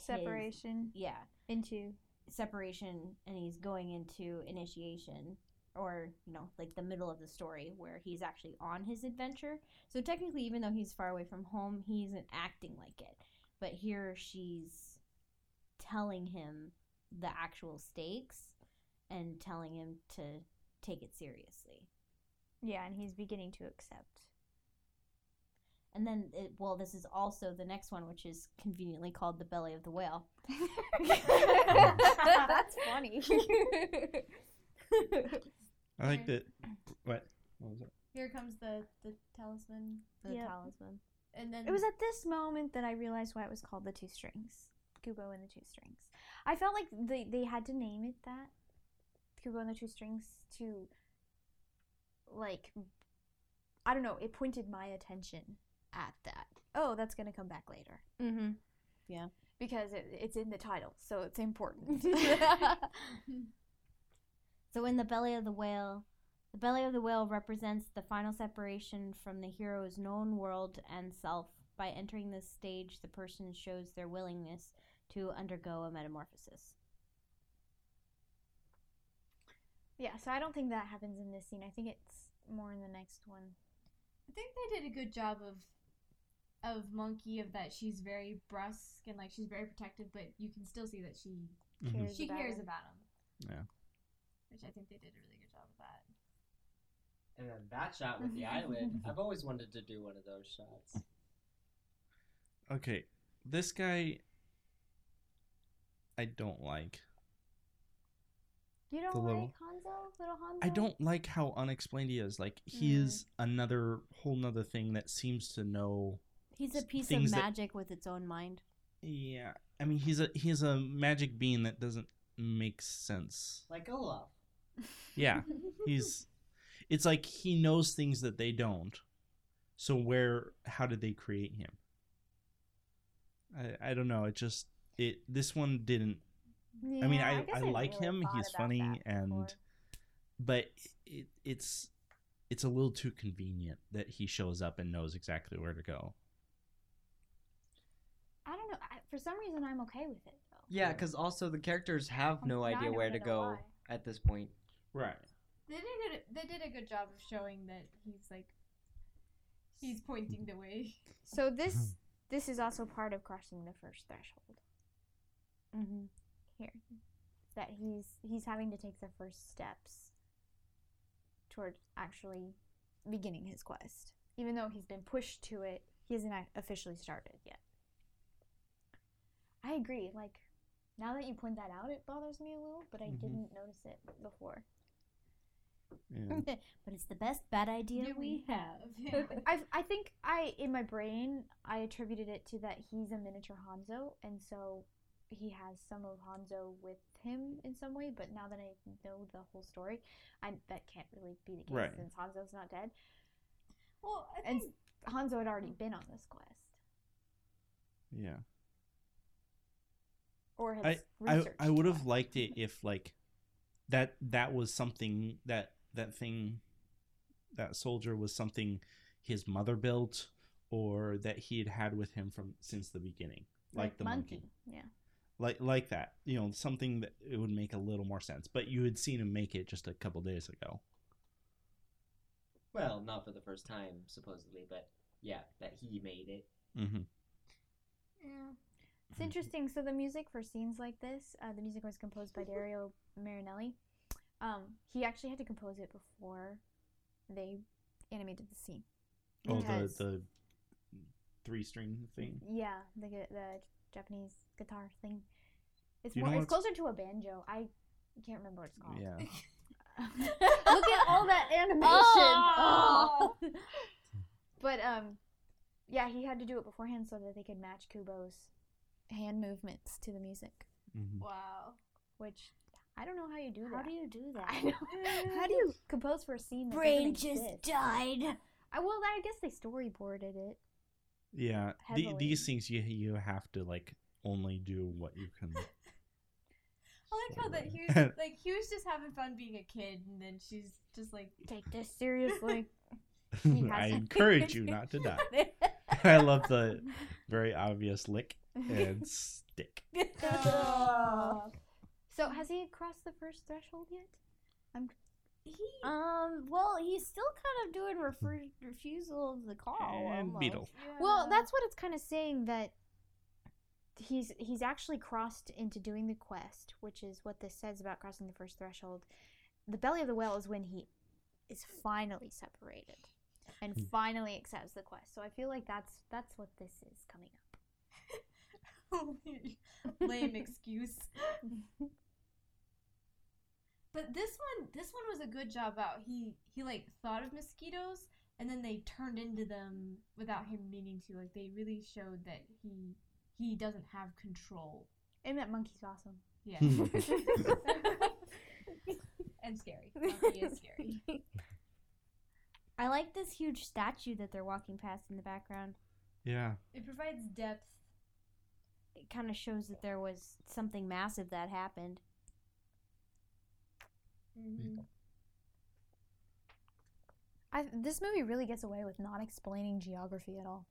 separation, his, yeah, into separation, and he's going into initiation. Or, you know, like the middle of the story where he's actually on his adventure. So technically, even though he's far away from home, he isn't acting like it. But here she's telling him the actual stakes and telling him to take it seriously. Yeah, and he's beginning to accept. And then, it, well, this is also the next one, which is conveniently called The Belly of the Whale. That's funny. I like that. What? What was that? Here comes the, the talisman. The yep. talisman. And then it was at this moment that I realized why it was called The Two Strings. Kubo and the Two Strings. I felt like they, they had to name it that. Kubo and the Two Strings to, like, I don't know, it pointed my attention at that. Oh, that's going to come back later. Mm-hmm. Yeah. Because it, it's in the title, so it's important. So in the belly of the whale, the belly of the whale represents the final separation from the hero's known world and self. By entering this stage, the person shows their willingness to undergo a metamorphosis. Yeah, so I don't think that happens in this scene. I think it's more in the next one. I think they did a good job of of Monkey, of that she's very brusque and like she's very protective, but you can still see that she mm-hmm. cares she about cares him. about him. Yeah. Which I think they did a really good job of that. And then that shot with the eyelid. I've always wanted to do one of those shots. Okay. This guy, I don't like. You don't the like little, Hanzo? Little Hanzo? I don't like how unexplained he is. Like, he mm. is another whole nother thing that seems to know. He's a piece of magic that, with its own mind. Yeah. I mean, he's a he's a magic being that doesn't make sense. Like Olaf. Yeah, he's it's like he knows things that they don't, so where how did they create him? I, I don't know, it just it this one didn't yeah, I mean I, I, I like really him, he's funny and before. But it, it's it's a little too convenient that he shows up and knows exactly where to go. I don't know, I, for some reason I'm okay with it though. Yeah, because also the characters have no idea where to go lie. at this point. Right. They did a, they did a good job of showing that he's like he's pointing the way. So this this is also part of crossing the first threshold. Mm-hmm. Here, that he's he's having to take the first steps towards actually beginning his quest, even though he's been pushed to it. He hasn't officially started yet. I agree. Like, now that you point that out, it bothers me a little, but I mm-hmm. didn't notice it before. Yeah. But it's the best bad idea yeah, we have. I I think I in my brain I attributed it to that he's a miniature Hanzo, and so he has some of Hanzo with him in some way. But now that I know the whole story, I that can't really be the case right. since Hanzo's not dead. Well, I think and Hanzo had already been on this quest. Yeah. Or his I, research. I, I would have liked it if like that that was something that that thing that soldier was something his mother built or that he had had with him from since the beginning, like, like the monkey. monkey. Yeah. Like like that, you know, something that it would make a little more sense. But you had seen him make it just a couple days ago. Well, not for the first time, supposedly, but yeah, that he made it. Mm-hmm. Yeah. It's interesting. So the music for scenes like this, uh, the music was composed by Dario Marinelli. Um, he actually had to compose it before they animated the scene. Oh, because, the, the three-string thing? Yeah, the the Japanese guitar thing. It's more. It's closer to a banjo. I can't remember what it's called. Yeah. Look at all that animation. Oh! Oh. But, um, yeah, he had to do it beforehand so that they could match Kubo's hand movements to the music. Mm-hmm. Wow. Which I don't know how you do that. How do you do that? I know. How do you compose for a scene that brain doesn't exist? Just died. I well I guess they storyboarded it. Yeah. The, these things you you have to like only do what you can. I like how that Hugh's like Hugh's just having fun being a kid and then she's just like, take this seriously. I encourage you not to die. I love the very obvious lick. And stick. Oh. So has he crossed the first threshold yet? I'm. He, um. Well, he's still kind of doing refer- refusal of the call. And almost. Beetle. Yeah. Well, that's what it's kind of saying, that he's he's actually crossed into doing the quest, which is what this says about crossing the first threshold. The belly of the whale is when he is finally separated and finally accepts the quest. So I feel like that's that's what this is coming up. Lame excuse. But this one, this one was a good job out. He he like thought of mosquitoes and then they turned into them without him meaning to. Like, they really showed that he he doesn't have control. And that monkey's awesome. Yeah. And scary. Monkey is scary. I like this huge statue that they're walking past in the background. Yeah. It provides depth. It kind of shows that there was something massive that happened. Mm-hmm. I, this movie really gets away with not explaining geography at all.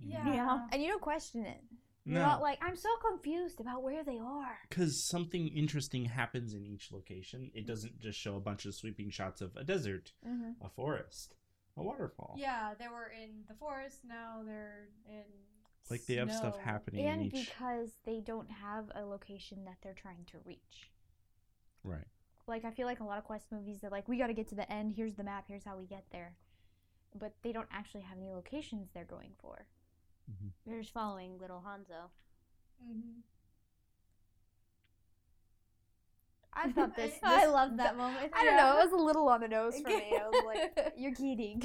Yeah. yeah. And you don't question it. No. You're not like, I'm so confused about where they are. Because something interesting happens in each location. It doesn't just show a bunch of sweeping shots of a desert, mm-hmm. a forest, a waterfall. Yeah, they were in the forest, now they're in... Like, they have no. stuff happening and in each... And because they don't have a location that they're trying to reach. Right. Like, I feel like a lot of Quest movies, they're like, we got to get to the end, here's the map, here's how we get there. But they don't actually have any locations they're going for. Mm-hmm. They're just following little Hanzo. Mm-hmm. I thought this... this I loved that moment. I don't yeah. know, it was a little on the nose for me. I was like, you're kidding.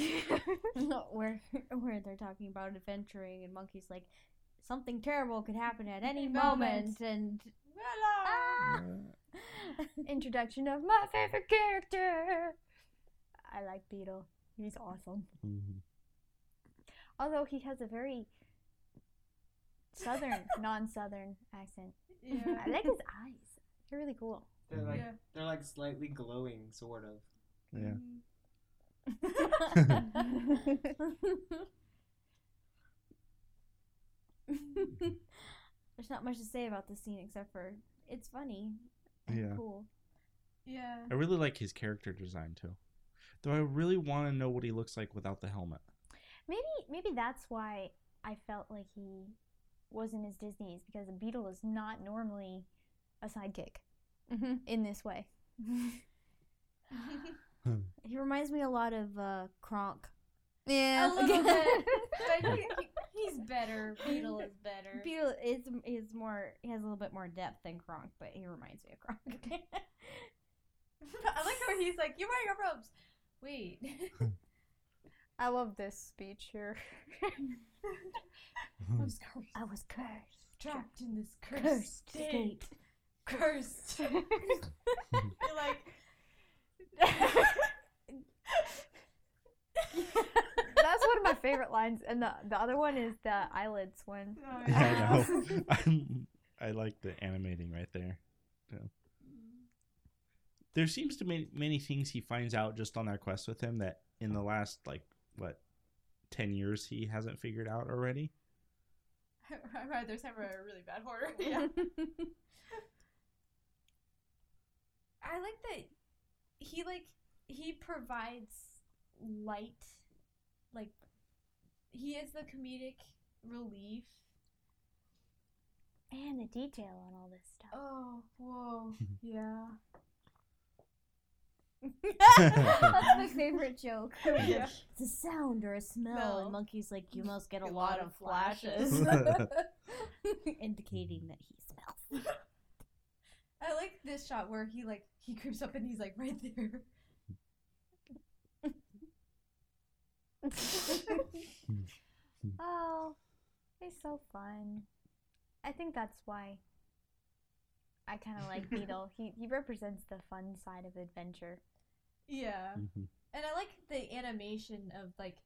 No, where, where they're talking about adventuring, and Monkey's like, something terrible could happen at any moment, moment and... Ah! Introduction of my favorite character! I like Beetle. He's awesome. Mm-hmm. Although he has a very southern, non-southern accent. Yeah. I like his eyes. They're really cool. They're like yeah. they're like slightly glowing, sort of. Yeah. There's not much to say about this scene except for it's funny and yeah. cool. Yeah. I really like his character design too. Though I really want to know what he looks like without the helmet. Maybe maybe that's why I felt like he wasn't as Disney, is because a beetle is not normally a sidekick mm-hmm. in this way. He reminds me a lot of uh, Kronk. Yeah. A little bit. But he, he, he's better. Beetle is better. Beetle is, is more, he has a little bit more depth than Kronk, but he reminds me of Kronk. I like how he's like, you're wearing your robes. Wait. I love this speech here. I was cursed. I was cursed. Trapped in this cursed, cursed state. state. Cursed. You're like... That's one of my favorite lines. And the, the other one is the eyelids one. Oh, yeah. Yeah, I know. I like the animating right there. Yeah. There seems to be many things he finds out just on that quest with him that in the last, like, what, ten years he hasn't figured out already. Right, there's never a really bad horror. Yeah. I like that he, like, he provides light. Like, he is the comedic relief. And the detail on all this stuff. Oh, whoa. Yeah. That's my favorite joke. Yeah. It's a sound or a smell, smell. And Monkey's like, you must get a, a lot, lot of flashes, flashes. Indicating that he smells. I like this shot where he like he creeps up and he's like right there. Oh, he's so fun. I think that's why I kind of like Beetle. He he represents the fun side of adventure. Yeah. Mm-hmm. And I like the animation of, like,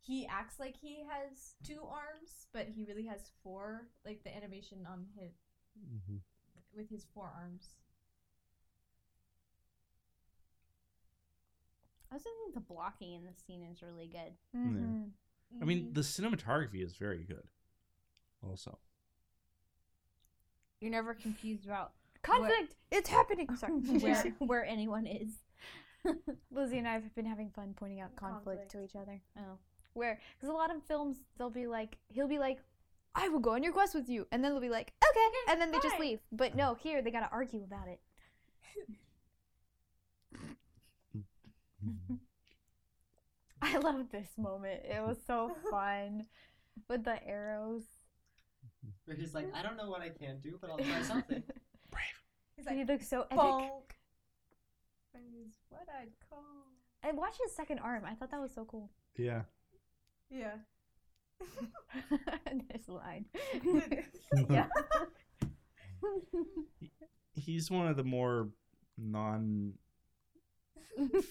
he acts like he has two arms, but he really has four. Like, the animation on his, mm-hmm. with his forearms. I also think the blocking in the scene is really good. Mm-hmm. Mm-hmm. I mean, the cinematography is very good also. You're never confused about conflict. Where, it's happening. Sorry, where, where anyone is. Lizzie and I have been having fun pointing out conflict, conflict. to each other. Oh, where? Because a lot of films, they'll be like, he'll be like, "I will go on your quest with you," and then they'll be like, "Okay," and then they just leave. But no, here they gotta argue about it. I love this moment. It was so fun with the arrows. Where he's like, I don't know what I can do, but I'll try something. Brave. He's like, he looks so epic. Bulk. That is what I'd call. I watched his second arm. I thought that was so cool. Yeah. Yeah. This line. Yeah. He's one of the more non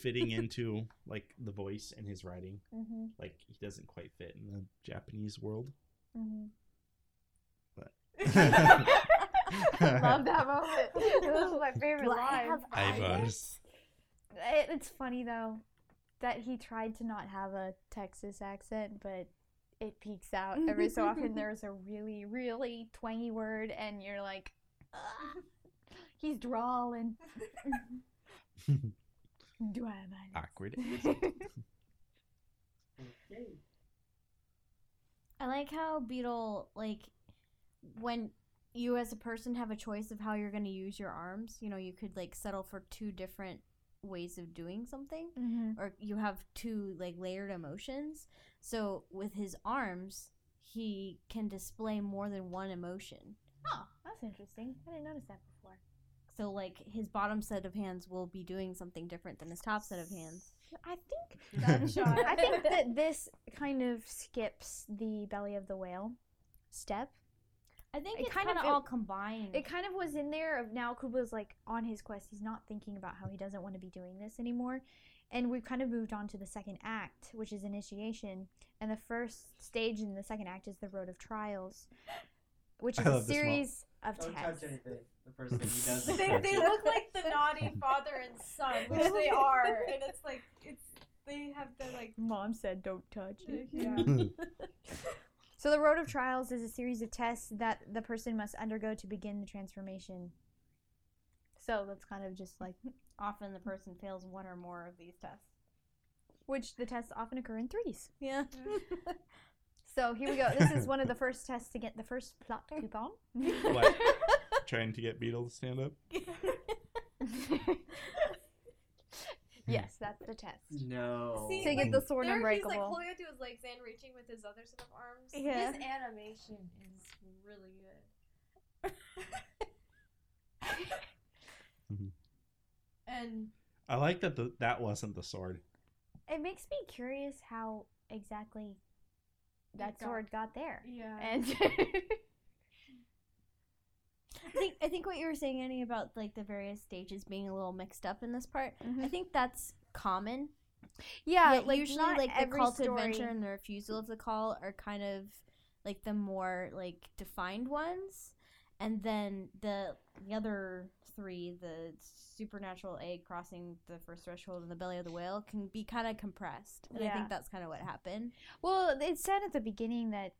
fitting into, like, the voice and his writing. Mm-hmm. Like, he doesn't quite fit in the Japanese world. Mm-hmm. I love that moment. It was my favorite line. I it, it's funny though that he tried to not have a Texas accent, but it peaks out every so often. There's a really, really twangy word, and you're like, ugh. He's drawling. Do I have an awkward? Okay. I like how Beetle, like, when you as a person have a choice of how you're going to use your arms, you know, you could, like, settle for two different ways of doing something, mm-hmm. or you have two, like, layered emotions. So with his arms, he can display more than one emotion. Oh, that's interesting. I didn't notice that before. So, like, his bottom set of hands will be doing something different than his top set of hands. I think that shot. I think that this kind of skips the belly of the whale step. I think it kind of all combined. It kind of was in there of now Kubo's, like, on his quest. He's not thinking about how he doesn't want to be doing this anymore. And we've kind of moved on to the second act, which is initiation. And the first stage in the second act is the Road of Trials, which is a series of tests. Don't touch anything. The first thing he does is they, they look like the naughty father and son, which they are. And it's like, it's they have the, like... Mom said don't touch it. Yeah. So the road of trials is a series of tests that the person must undergo to begin the transformation. So that's kind of just like often the person fails one or more of these tests. Which the tests often occur in threes. Yeah. So here we go. This is one of the first tests to get the first plot coupon. Like trying to get Beatles to stand up? Yes, that's the test. No. See, to get like, the sword there unbreakable. He's like holding onto his legs and reaching with his other set of arms. Yeah. His animation is really good. Mm-hmm. And I like that the, that wasn't the sword. It makes me curious how exactly that got, sword got there. Yeah. And I think I think what you were saying, Annie, about like the various stages being a little mixed up in this part. Mm-hmm. I think that's common. Yeah, yeah like usually not like the call story. To adventure and the refusal of the call are kind of like the more like defined ones, and then the the other three, the supernatural egg crossing the first threshold in the belly of the whale, can be kind of compressed. And yeah. I think that's kind of what happened. Well, it said at the beginning that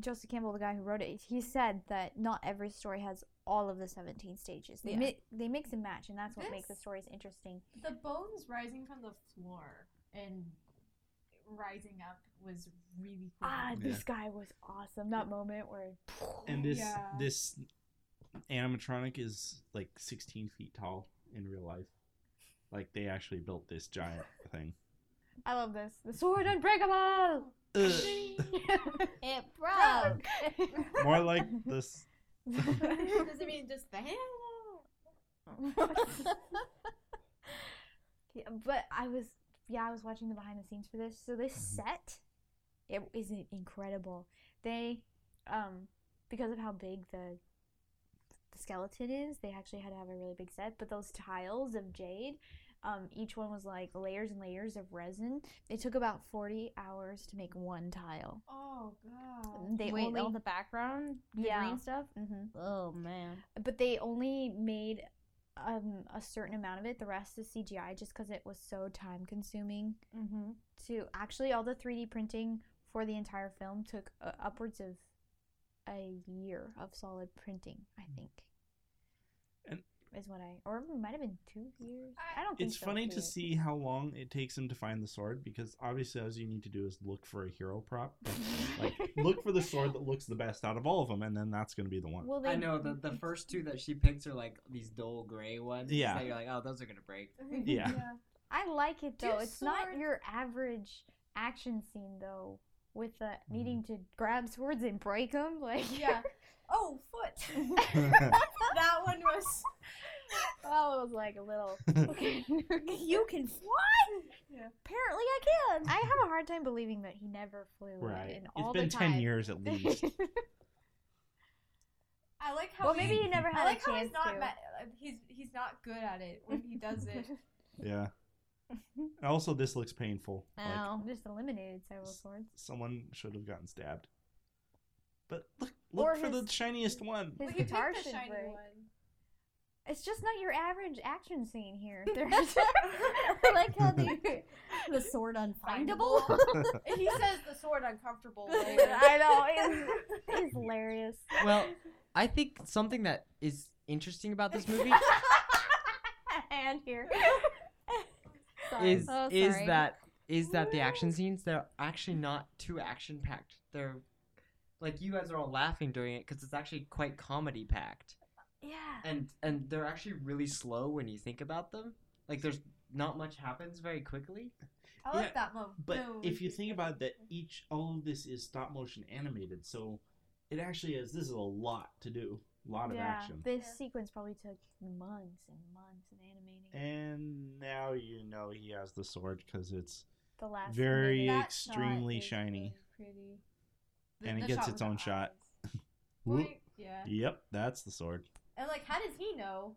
Joseph Campbell, the guy who wrote it, he said that not every story has all of the seventeen stages. They yeah. mi- they mix and match, and that's what that's makes the stories interesting. The bones rising from the floor and rising up was really cool. Ah, yeah. This guy was awesome. That moment where... And this yeah. this... animatronic is like sixteen feet tall in real life. Like they actually built this giant thing. I love this. The sword unbreakable. It broke. More like this. Does it mean just the handle? Yeah, but I was yeah I was watching the behind the scenes for this. So this mm-hmm. set, it is incredible. They um because of how big the skeleton is, they actually had to have a really big set, but those tiles of jade, um each one was like layers and layers of resin. It took about forty hours to make one tile. Oh god. They Wait, only all the background yeah. green stuff. Mm-hmm. Oh man. But they only made um a certain amount of it. The rest is C G I just because it was so time consuming. Mm-hmm. To actually all the three D printing for the entire film took uh, upwards of a year of solid printing, I think. And is what I or it might have been two years. I, I don't think it's so funny to years. See how long it takes him to find the sword, because obviously all you need to do is look for a hero prop. Like look for the sword that looks the best out of all of them, and then that's going to be the one. Well, they, I know the the first two that she picks are like these dull gray ones. Yeah, so you're like, oh, those are going to break. Yeah. Yeah, I like it though. Dude, it's sword. Not your average action scene though. With the needing to grab swords and break them, like yeah, oh foot. That one was. Oh, it was like a little. Okay. You can fly. Yeah. Apparently, I can. I have a hard time believing that he never flew. Right. In all it's been the time. ten years at least. I like how. Well, he, maybe he never had I like a how chance he's not to. Ma- he's he's not good at it when he does it. Yeah. Also, this looks painful. Oh, like, just eliminated several swords. Someone should have gotten stabbed. But look, look or for his, the shiniest one. His well, guitar should shiny break. One. It's just not your average action scene here. I like how the the sword unfindable. He says the sword uncomfortable. I know. It's, it's hilarious. Well, I think something that is interesting about this movie. And here. Is oh, is that is that the action scenes? They're actually not too action packed. They're like you guys are all laughing during it because it's actually quite comedy packed. Yeah. And and they're actually really slow when you think about them. Like there's not much happens very quickly. I like yeah, that one. But no. If you think about that, each all of this is stop motion animated, so it actually is. This is a lot to do. A lot yeah, of action. This yeah. sequence probably took months and months of animating. And now you know he has the sword because it's the last very extremely shiny. Pretty. The, and the it gets its own eyes. Shot. Wait, yeah. Yep, that's the sword. And like, how does he know?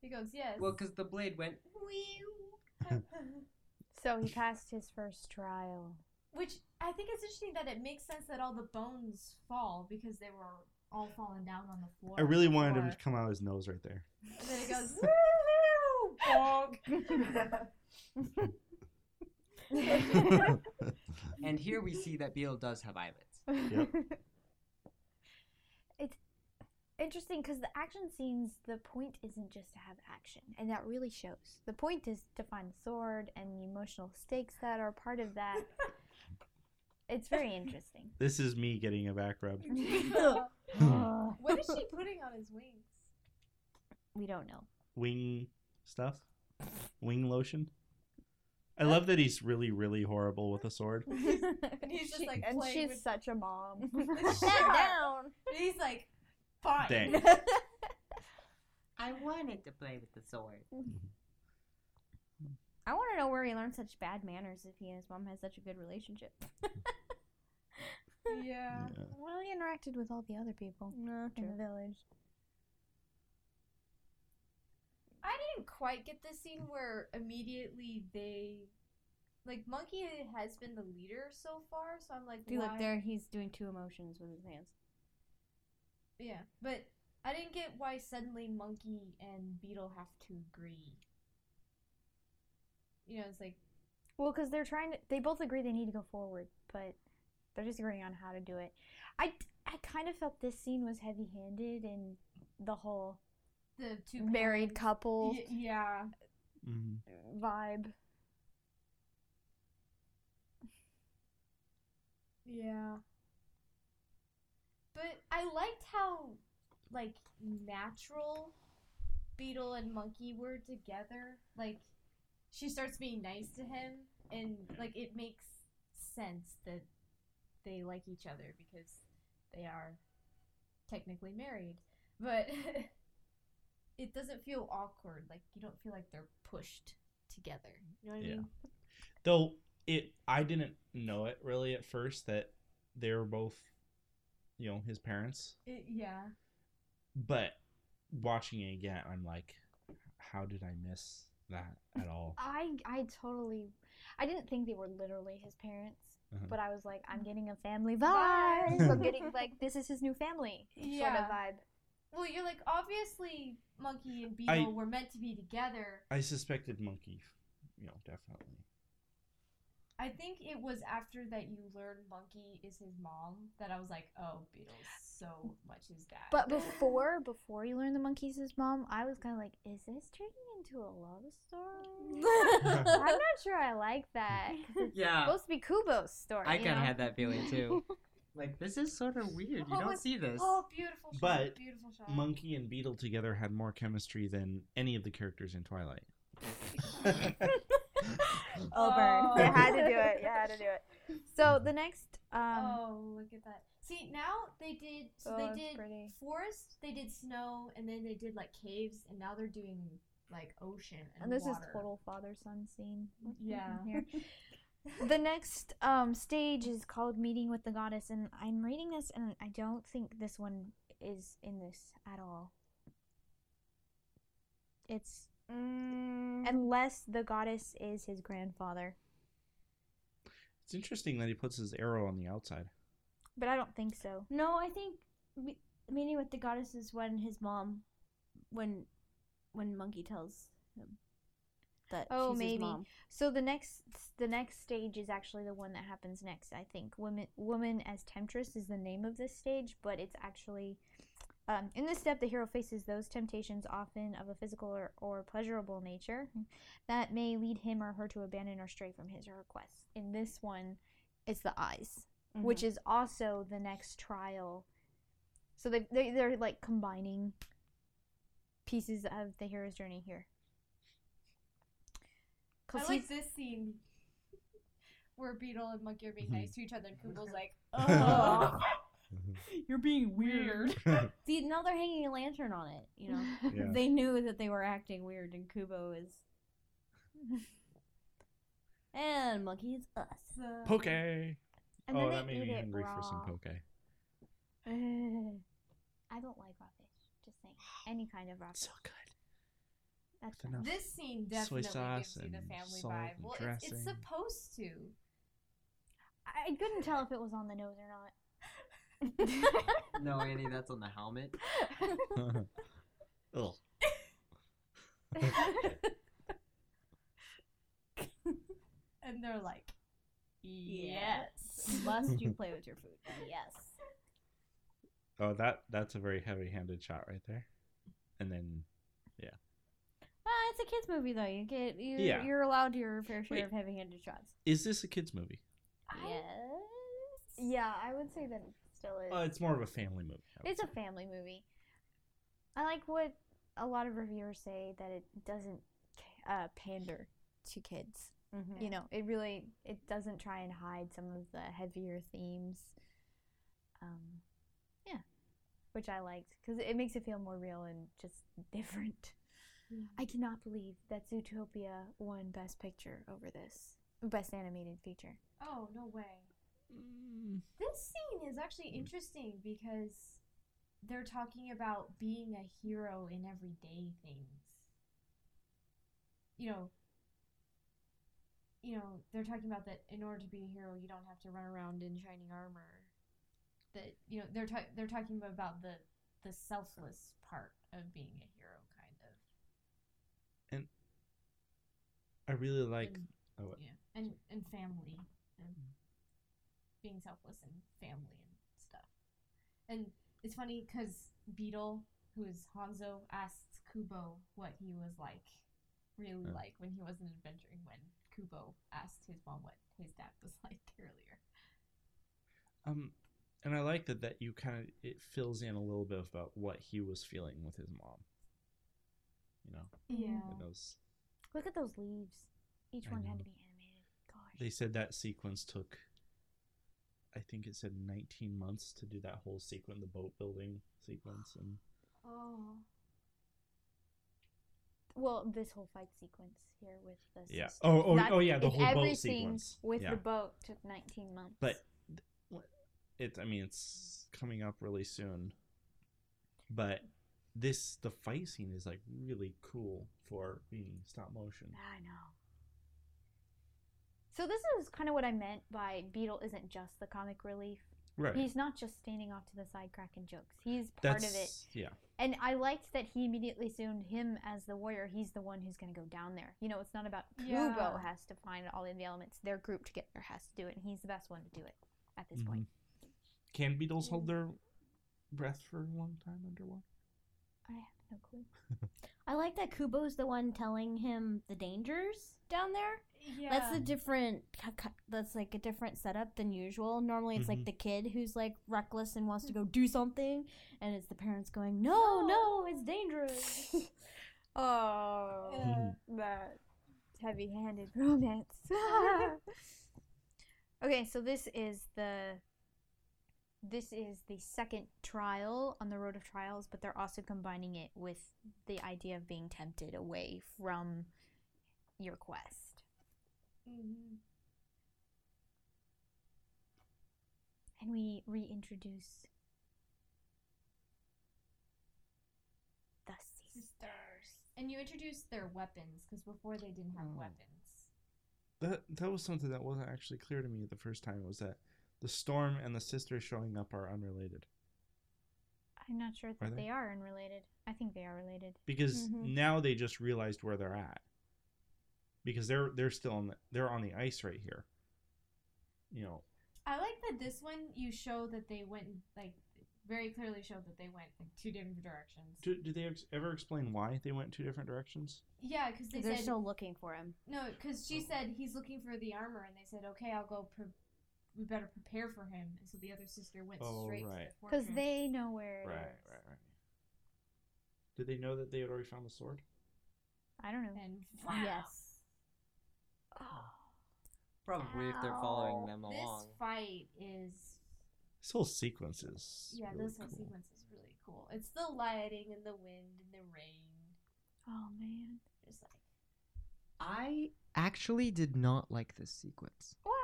He goes, yes. Well, because the blade went. So he passed his first trial. Which I think it's interesting that it makes sense that all the bones fall because they were. All falling down on the floor. I really wanted him to come out of his nose right there. And then it goes, woo-hoo, bonk. And here we see that Beetle does have eyelids. Yep. It's interesting because the action scenes, the point isn't just to have action, and that really shows. The point is to find the sword and the emotional stakes that are part of that. It's very interesting. This is me getting a back rub. What is she putting on his wings? We don't know. Wing stuff? Wing lotion? I love that he's really, really horrible with a sword. And he's, and he's just she, like, and she's with... such a mom. Shut down. And he's like, fine. Dang. I wanted to play with the sword. I want to know where he learned such bad manners if he and his mom had such a good relationship. Yeah. yeah. Well, he interacted with all the other people no, in the village. I didn't quite get this scene where immediately they, like, Monkey has been the leader so far, so I'm like, why? Dude, look there, he's doing two emotions with his hands. Yeah, but I didn't get why suddenly Monkey and Beetle have to agree. You know, it's like... Well, because they're trying to... They both agree they need to go forward, but they're disagreeing on how to do it. I, I kind of felt this scene was heavy-handed in the whole... The two married parents. couple, y- yeah, mm-hmm. vibe. Yeah, but I liked how like natural Beetle and Monkey were together. Like she starts being nice to him, and like it makes sense that they like each other because they are technically married, but. It doesn't feel awkward. Like, you don't feel like they're pushed together. You know what yeah. I mean? Though, it, I didn't know it really at first that they were both, you know, his parents. It, yeah. But watching it again, I'm like, how did I miss that at all? I, I totally... I didn't think they were literally his parents. Uh-huh. But I was like, I'm getting a family vibe. I'm getting, like, this is his new family yeah. sort of vibe. Well, you're like, obviously Monkey and Beetle I, were meant to be together. I suspected Monkey, you know, definitely. I think it was after that you learned Monkey is his mom that I was like, oh, Beetle's so much his dad. But before, before you learned the Monkey's his mom, I was kind of like, is this turning into a love story? I'm not sure I like that. It's yeah. supposed to be Kubo's story. I kind of had that feeling, too. Like, this is sort of weird. You oh, don't see this. Oh, beautiful shot. But beautiful shot. Monkey and Beetle together had more chemistry than any of the characters in Twilight. oh, burn. You had to do it. You had to do it. So the next... Um, oh, look at that. See, now they did... So oh, they did pretty. forest, they did snow, and then they did, like, caves, and now they're doing, like, ocean and, and this water. Is total father-son scene. Yeah. Here. The next um, stage is called Meeting with the Goddess, and I'm reading this, and I don't think this one is in this at all. It's... Mm. Unless the goddess is his grandfather. It's interesting that he puts his arrow on the outside. But I don't think so. No, I think me- Meeting with the Goddess is when his mom, when, when Monkey tells him. That oh, she's maybe. His mom. So the next the next stage is actually the one that happens next, I think. Woman Woman as Temptress is the name of this stage, but it's actually... Um, in this step, the hero faces those temptations, often of a physical or, or pleasurable nature, that may lead him or her to abandon or stray from his or her quest. In this one, it's the eyes, mm-hmm. which is also the next trial. So they, they, they're, like, combining pieces of the hero's journey here. I like this scene where Beetle and Monkey are being nice to each other, and Kubo's like, "Oh, you're being weird." See, now they're hanging a lantern on it. You know, yeah. They knew that they were acting weird, and Kubo is, and Monkey is us. Poke. And oh, that made me hungry raw. for some poke. Uh, I don't like raw fish. Just saying, any kind of raw fish. So good. This scene definitely gives you the family vibe. Well, it's, it's supposed to. I couldn't tell if it was on the nose or not. No, Annie, that's on the helmet. Ugh. And they're like, yes. Must you play with your food? Yes. Oh, that that's a very heavy-handed shot right there. And then, yeah. Well, it's a kids' movie, though. You get you, yeah. You're allowed your fair share Wait, of heavy-handed shots. Is this a kids' movie? Yes. Yeah, I would say that it still is. Uh, it's more of a family movie. It's say. a family movie. I like what a lot of reviewers say, that it doesn't uh, pander to kids. Mm-hmm. You know, it really it doesn't try and hide some of the heavier themes. Um, yeah, which I liked because it makes it feel more real and just different. Mm-hmm. I cannot believe that Zootopia won Best Picture over this Best Animated Feature. Oh, no way! Mm. This scene is actually interesting because they're talking about being a hero in everyday things. You know. You know, they're talking about that in order to be a hero, you don't have to run around in shining armor. That, you know, they're ta- they're talking about the the selfless part of being a hero, kind of. And I really like and, oh, yeah, and and family and being selfless and family and stuff. And it's funny because Beetle, who is Hanzo, asks Kubo what he was like, really oh. like when he wasn't adventuring when. Kubo asked his mom what his dad was like earlier. Um, and I like that that you kind of, it fills in a little bit about what he was feeling with his mom. You know? Yeah. And those, Look at those leaves. Each I one know. had to be animated. Gosh. They said that sequence took, I think it said nineteen months to do that whole sequence, the boat building sequence. and. Oh. Well, this whole fight sequence here with the yeah. Oh, oh, that, oh, yeah. The whole boat sequence with yeah. the boat took nineteen months. But it's, I mean, it's coming up really soon. But this, the fight scene is like really cool for being stop motion. I know. So this is kind of what I meant by Beetle isn't just the comic relief. Right. He's not just standing off to the side cracking jokes. He's part That's, of it. Yeah. And I liked that he immediately assumed him as the warrior. He's the one who's going to go down there. You know, it's not about yeah. Kubo has to find all the elements. Their group together has to do it, and he's the best one to do it at this mm-hmm. point. Can beetles hold their breath for a long time underwater? I have no clue. I like that Kubo's the one telling him the dangers down there. Yeah. That's a different, that's like a different setup than usual. Normally it's mm-hmm. like the kid who's like reckless and wants to go do something, and it's the parents going, no, no, no it's dangerous. oh, mm-hmm. that heavy-handed romance. Okay, so this is the, this is the second trial on the road of trials, but they're also combining it with the idea of being tempted away from your quest. Mm-hmm. And we reintroduce the sisters. And you introduce their weapons, because before they didn't have oh. weapons. That that was something that wasn't actually clear to me the first time, was that the Storm and the sister showing up are unrelated. I'm not sure that are they? they are unrelated. I think they are related. Because mm-hmm. now they just realized where they're at. Because they're they're still on the, they're on the ice right here, you know. I like that this one you show that they went like very clearly showed that they went like two different directions. Do, do they ex- ever explain why they went two different directions? Yeah, because they they're said, still looking for him. No, because she said he's looking for the armor, and they said, okay, I'll go. Pre- we better prepare for him. And so the other sister went oh, straight right. to the fortress because they know where it right, is. Right, right, right. Did they know that they had already found the sword? I don't know. And wow. yes. Oh. Probably Ow. if they're following them along. This fight is. This whole sequence is. Yeah, really this whole cool. sequence is really cool. It's the lighting and the wind and the rain. Oh man, it's like. I actually did not like this sequence. What?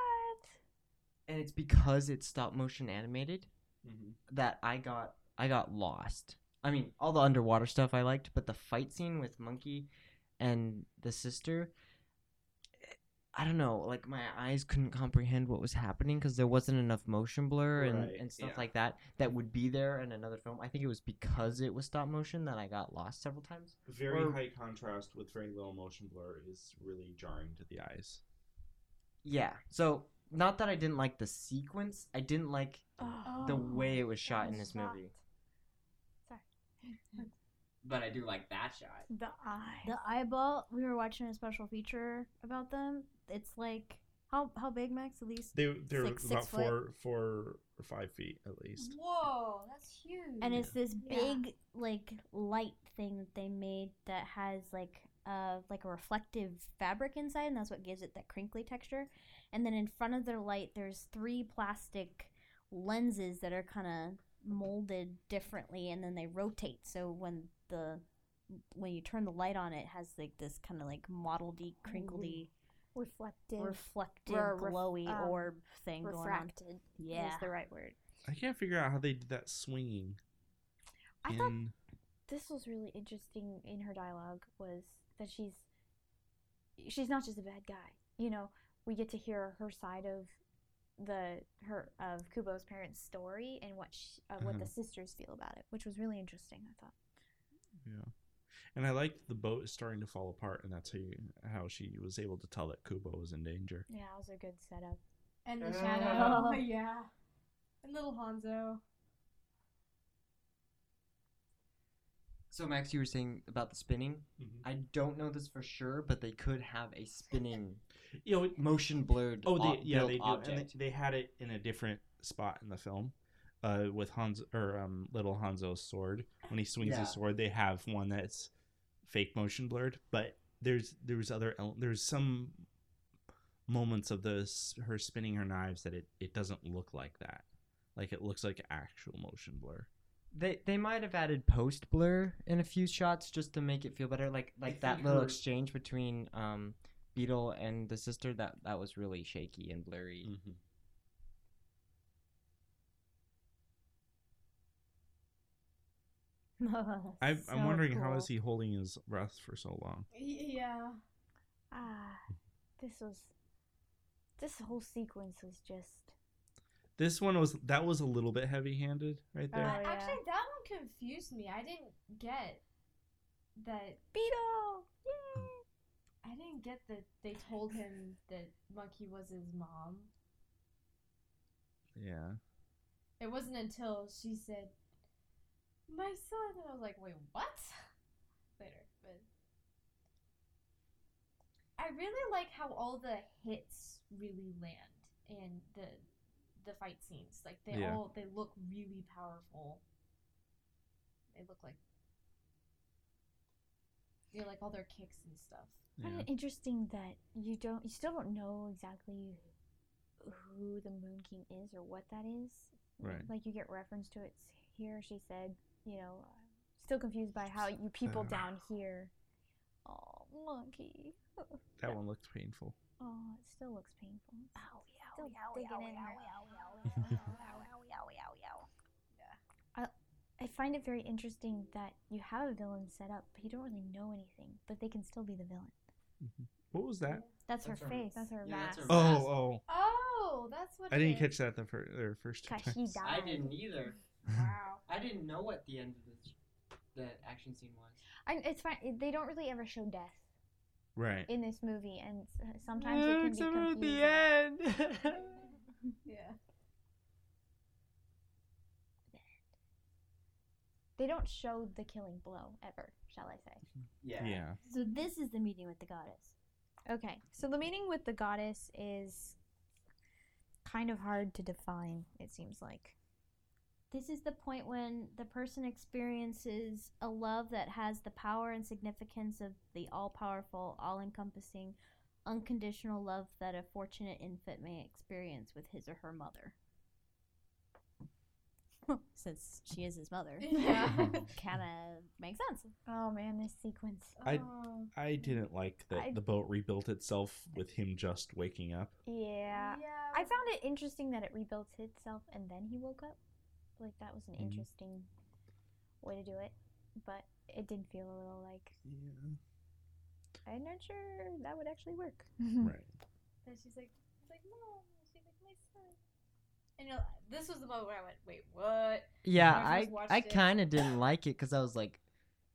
And it's because it's stop motion animated mm-hmm. that I got I got lost. I mean, all the underwater stuff I liked, but the fight scene with Monkey and the sister. I don't know, like my eyes couldn't comprehend what was happening because there wasn't enough motion blur and, right, and stuff yeah. like that that would be there in another film. I think it was because it was stop motion that I got lost several times. Very or, high contrast with very little motion blur is really jarring to the eyes. Yeah, so not that I didn't like the sequence. I didn't like oh, the way it was shot in this shot. movie. Sorry. But I do like that shot. The eye. The eyeball. We were watching a special feature about them. It's like, how how big, Max? At least they they're six, about six four four or five feet at least. Whoa, that's huge. And it's this yeah. big like light thing that they made that has like uh like a reflective fabric inside, and that's what gives it that crinkly texture. And then in front of their light, there's three plastic lenses that are kind of molded differently, and then they rotate. So when the when you turn the light on, it has like this kind of like mottledy, crinkledy, reflective, reflective, or glowy ref- orb um, thing refracted going on. Refracted, yeah, is the right word. I can't figure out how they did that swinging. I in... thought this was really interesting in her dialogue, was that she's she's not just a bad guy, you know. We get to hear her side of the her of Kubo's parents' story and what she, uh, what uh-huh. the sisters feel about it, which was really interesting, I thought. Yeah, and I liked the boat is starting to fall apart, and that's how you, how she was able to tell that Kubo was in danger. Yeah, it was a good setup. And the uh, shadow, oh, yeah, and little Hanzo. So Max, you were saying about the spinning. Mm-hmm. I don't know this for sure, but they could have a spinning, you know, motion blurred. Oh, they, yeah, they do. And they, they had it in a different spot in the film, uh, with Hans or um, little Hanzo's sword. When he swings yeah. his sword, they have one that's fake motion blurred. But there's there was other there's some moments of the her spinning her knives that it, it doesn't look like that. Like it looks like actual motion blur. They they might have added post blur in a few shots just to make it feel better, like like that little exchange between um Beetle and the sister that that was really shaky and blurry. Mm-hmm. Oh, I, so I'm wondering cool. how is he holding his breath for so long? Yeah, ah, this was this whole sequence was just. This one was that was a little bit heavy-handed right there. Uh, actually, that one confused me. I didn't get that Beetle. Yay! I didn't get that they told him that Monkey was his mom. Yeah. It wasn't until she said, "My son," and I was like, "Wait, what?" Later, but I really like how all the hits really land and the. the fight scenes, like they yeah. all they look really powerful. They look like you know, like all their kicks and stuff. Yeah. Kind of interesting that you don't you still don't know exactly who the Moon King is or what that is. Right. Like you get reference to it here. She said, you know, still confused by how you people uh, down here. Oh, monkey. That one looked painful. Oh, it still looks painful. Ow. Still yowie, yowie, yowie, yowie, yowie. I find it very interesting that you have a villain set up, but you don't really know anything, but they can still be the villain. Mm-hmm. What was that? That's, that's her, her face. That's her yeah, mask. That's her oh, mask. oh. Oh, that's what I it didn't is. catch that the first, or first two times. I didn't either. Wow. I didn't know what the end of the, the action scene was. I, it's fine. They don't really ever show death. Right. In this movie, and sometimes yeah, it can be confusing. At the end. Yeah. They don't show the killing blow ever, shall I say? Yeah. Yeah. So this is the meeting with the goddess. Okay. So the meeting with the goddess is kind of hard to define, it seems like. This is the point when the person experiences a love that has the power and significance of the all-powerful, all-encompassing, unconditional love that a fortunate infant may experience with his or her mother. Since she is his mother. Yeah. Kind of makes sense. Oh, man, this sequence. I oh. I didn't like that I, the boat rebuilt itself with him just waking up. Yeah. yeah. I found it interesting that it rebuilt itself and then he woke up. Like that was an interesting mm. way to do it, but it did feel a little like yeah. I'm not sure that would actually work. Right. But she's like, she's like, Mom. She's like, my son. And you know, this was the moment where I went, wait, what? Yeah, I I, I kind of didn't like it because I was like,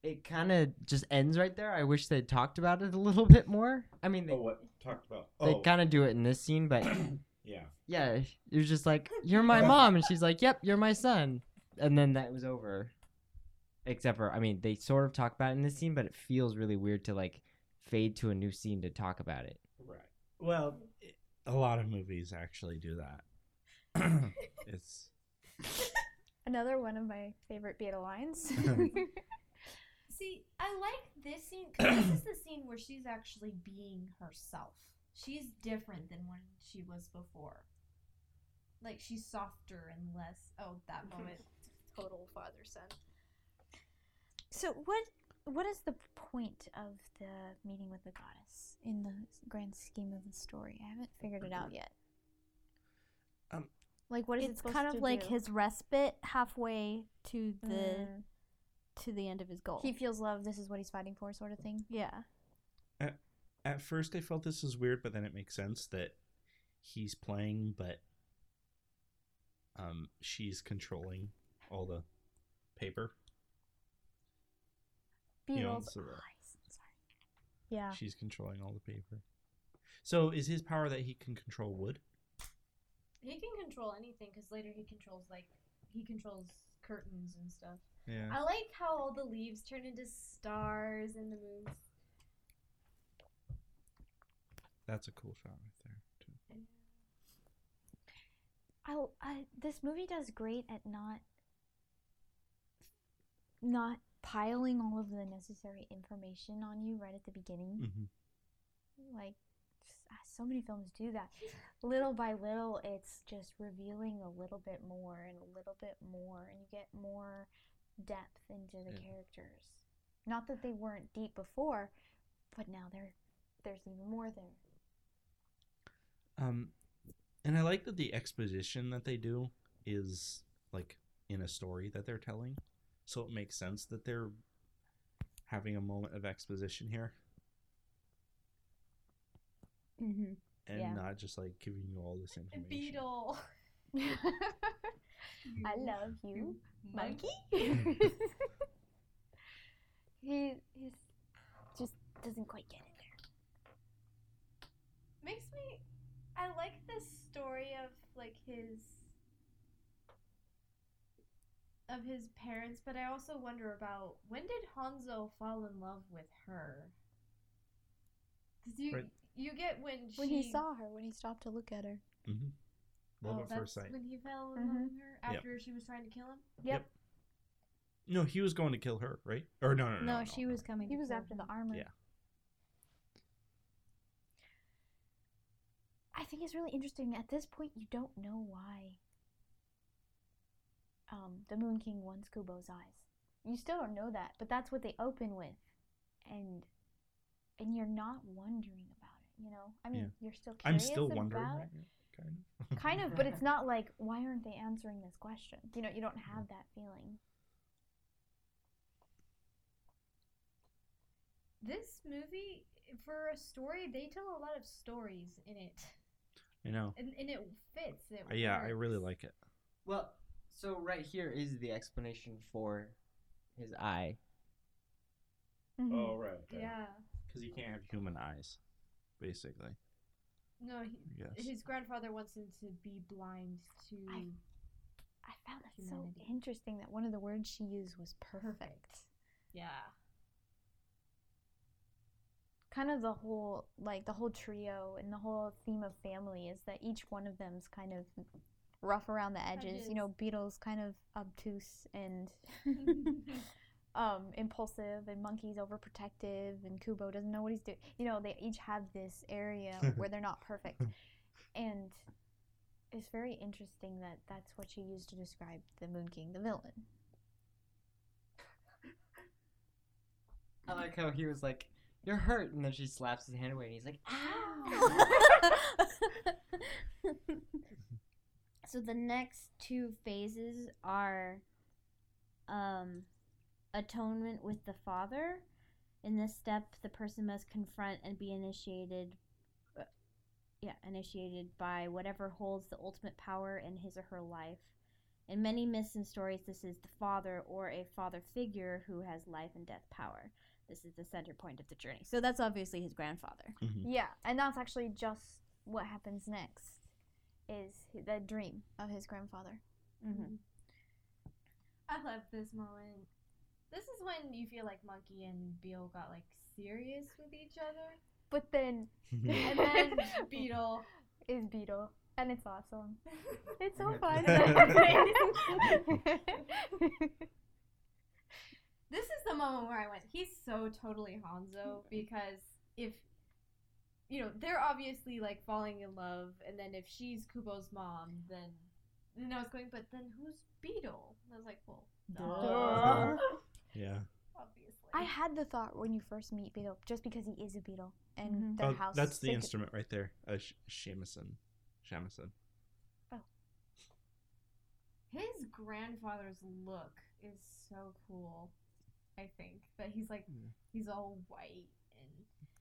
it kind of just ends right there. I wish they talked about it a little bit more. I mean, they oh, what talked about? They oh. kind of do it in this scene, but Yeah. Yeah. It was just like, you're my mom. And she's like, yep, you're my son. And then that was over. Except for, I mean, they sort of talk about it in this scene, but it feels really weird to like fade to a new scene to talk about it. Right. Well, a lot of movies actually do that. It's another one of my favorite Beta lines. See, I like this scene because this is the scene where she's actually being herself. She's different than when she was before. Like, she's softer and less... Oh, that moment. Total father-son. So what what is the point of the meeting with the goddess in the grand scheme of the story? I haven't figured it out yet. Um, like, what is it supposed to do? It's kind of like his respite halfway to the... Mm. to the end of his goal. He feels love, this is what he's fighting for, sort of thing. Yeah. At, at first I felt this was weird, but then it makes sense that he's playing, but um, she's controlling all the paper. Beetle's you know, so eyes. Sorry. Yeah. She's controlling all the paper. So is his power that he can control wood? He can control anything, because later he controls, like, he controls curtains and stuff. Yeah. I like how all the leaves turn into stars and the moon. That's a cool shot right there, too. I, I, this movie does great at not not piling all of the necessary information on you right at the beginning. Mm-hmm. Like, so many films do that. Little by little, it's just revealing a little bit more and a little bit more, and you get more depth into the yeah. characters. Not that they weren't deep before, but now there, there's even more there. Um, and I like that the exposition that they do is like in a story that they're telling, so it makes sense that they're having a moment of exposition here, mm-hmm. and yeah. not just like giving you all this information. Beetle. I love you, monkey. he he's just doesn't quite get it there. Makes me, I like this story of like his, of his parents, but I also wonder about when did Hanzo fall in love with her? Because you, right. you get when she... When he saw her, when he stopped to look at her. Mm-hmm. Love oh, at first sight. When he fell in love with her after yep. she was trying to kill him? Yep. yep. No, he was going to kill her, right? Or no, no, no. No, no she no, was no. coming. He was after him. The armor. Yeah. I think it's really interesting. At this point, you don't know why um, the Moon King wants Kubo's eyes. You still don't know that, but that's what they open with. And and you're not wondering about it, you know? I mean, yeah. you're still curious I'm still about wondering it. Right now. Kind of, but it's not like, why aren't they answering this question? You know, you don't have that feeling. This movie, for a story, they tell a lot of stories in it. I know. And, and it fits. It uh, yeah, I really like it. Well, so right here is the explanation for his eye. Mm-hmm. Oh, right. Okay. Yeah. Because he can't have human eyes, basically. No, he, his grandfather wants him to be blind to I, I found that humanity. So interesting that one of the words she used was perfect. perfect. Yeah. Kind of the whole, like, the whole trio and the whole theme of family is that each one of them's kind of rough around the edges. Edges. You know, Beetle's kind of obtuse and um, impulsive, and Monkey's overprotective, and Kubo doesn't know what he's doing. You know, they each have this area where they're not perfect. And it's very interesting that that's what she used to describe the Moon King, the villain. I like how he was like, you're hurt, and then she slaps his hand away, and he's like, ow! So the next two phases are... um. Atonement with the father. In this step, the person must confront and be initiated yeah, initiated by whatever holds the ultimate power in his or her life. In many myths and stories, this is the father or a father figure who has life and death power. This is the center point of the journey. So that's obviously his grandfather. Mm-hmm. Yeah, and that's actually just what happens next. is the dream of his grandfather. Mm-hmm. I love this moment. This is when you feel like Monkey and Beetle got, like, serious with each other. But then... and then Beetle is Beetle. And it's awesome. It's so fun. This is the moment where I went, he's so totally Hanzo, because if... You know, they're obviously, like, falling in love, and then if she's Kubo's mom, then... And I was going, but then who's Beetle? And I was like, well, duh. duh. Yeah. Obviously. I had the thought when you first meet Beetle, just because he is a beetle, and mm-hmm. their oh, house... That's the instrument could... right there. Uh, sh- shamisen. Shamisen. Oh. His grandfather's look is so cool, I think. That he's, like, yeah. he's all white and...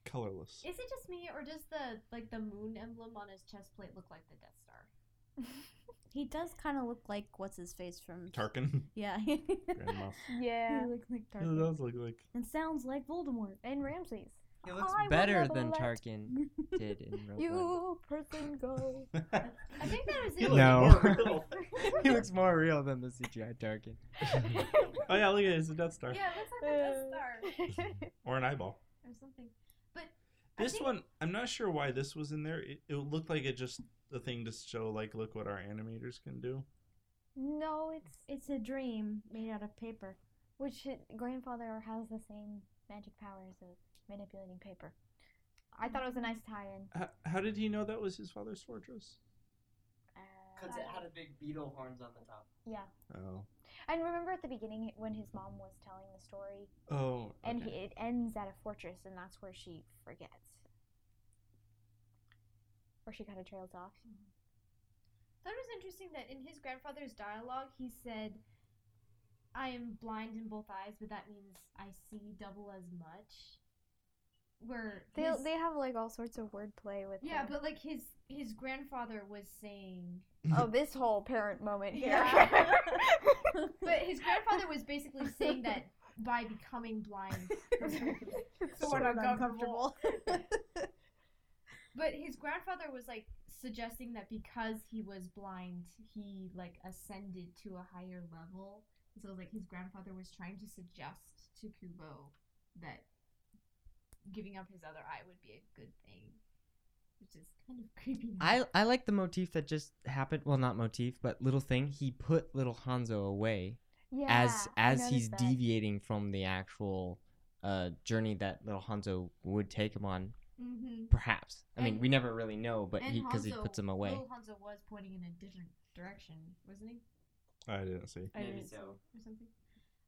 Colorless. Is it just me, or does the like the moon emblem on his chest plate look like the Death Star? He does kind of look like what's his face from Tarkin. Yeah. Grandma. Yeah. He looks like Tarkin. It does look like. And sounds like Voldemort and Ramses. He looks I better than let... Tarkin did in real life. You person go. I think that was it. No. He looks more real than the C G I Tarkin. Oh yeah, look at it. It's a Death Star. Yeah, it looks like a Death Star. Or an eyeball. Or something. But this think... one, I'm not sure why this was in there. It, it looked like it just a thing to show, like, look what our animators can do. No, it's it's a dream made out of paper, which it, grandfather has the same magic powers of manipulating paper. I thought it was a nice tie-in. How, how did he know that was his father's fortress? Because uh, it had a big beetle horns on the top. Yeah. Oh. And remember at the beginning when his mom was telling the story? Oh, okay. And he, it ends at a fortress, and that's where she forgets. Or she kind of trails off. I thought it was interesting that in his grandfather's dialogue, he said, I am blind in both eyes, but that means I see double as much. Where they his... they have, like, all sorts of wordplay with Yeah, him. But, like, his, his grandfather was saying... Oh, this whole parent moment here. Yeah. But his grandfather was basically saying that by becoming blind, it's so uncomfortable. But his grandfather was, like, suggesting that because he was blind, he, like, ascended to a higher level. So, like, his grandfather was trying to suggest to Kubo that giving up his other eye would be a good thing. Which is kind of creepy. I, I like the motif that just happened. Well, not motif, but little thing. He put little Hanzo away yeah, as as he's that. deviating from the actual uh, journey that little Hanzo would take him on. Mm-hmm. Perhaps. I and, mean, we never really know, but because he, he puts him away. Little Hanzo was pointing in a different direction, wasn't he? I didn't see. I Maybe didn't so. See, or something.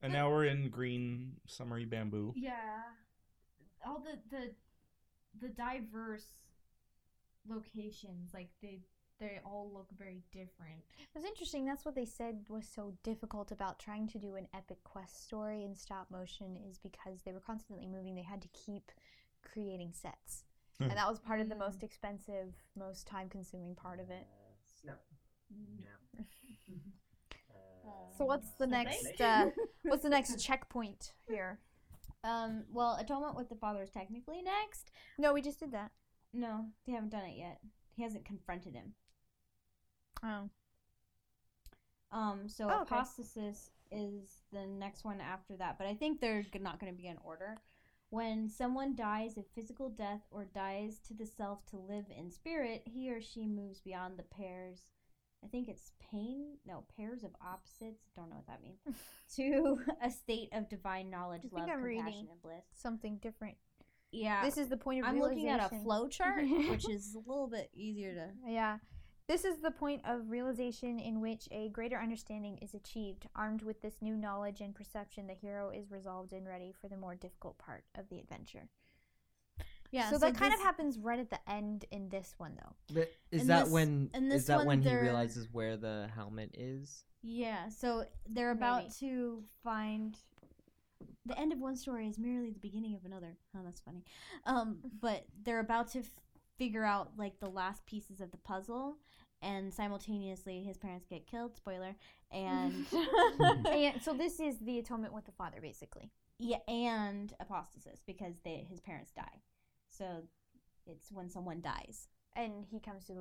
And but, now we're in green summery bamboo. Yeah. All the the, the diverse... locations, like they they all look very different. It was interesting. That's what they said was so difficult about trying to do an epic quest story in stop motion, is because they were constantly moving. They had to keep creating sets, and that was part of the most expensive, most time consuming part of it. Uh, no, no. uh, so what's the next? Uh, what's the next checkpoint here? Um. Well, Atonement with the Father is technically next. No, we just did that. No, they haven't done it yet. He hasn't confronted him. Oh. Um. So oh, okay. Apostasis is the next one after that, but I think they're not going to be in order. When someone dies a physical death or dies to the self to live in spirit, he or she moves beyond the pairs. I think it's pain. No, pairs of opposites. Don't know what that means. To a state of divine knowledge, I love, compassion, and bliss. Something different. Yeah. This is the point of realization. I'm looking at a flow chart, which is a little bit easier to... Yeah. This is the point of realization in which a greater understanding is achieved. Armed with this new knowledge and perception, the hero is resolved and ready for the more difficult part of the adventure. Yeah. So, so that this, kind of happens right at the end in this one, though. Is and that this, when Is that when he realizes where the helmet is? Yeah. So they're about Maybe. to find... The end of one story is merely the beginning of another. Oh, that's funny. Um, but they're about to f- figure out, like, the last pieces of the puzzle, and simultaneously his parents get killed. Spoiler. And, and so this is the Atonement with the Father, basically. Yeah, and Apostasis, because they his parents die. So it's when someone dies. And he comes to the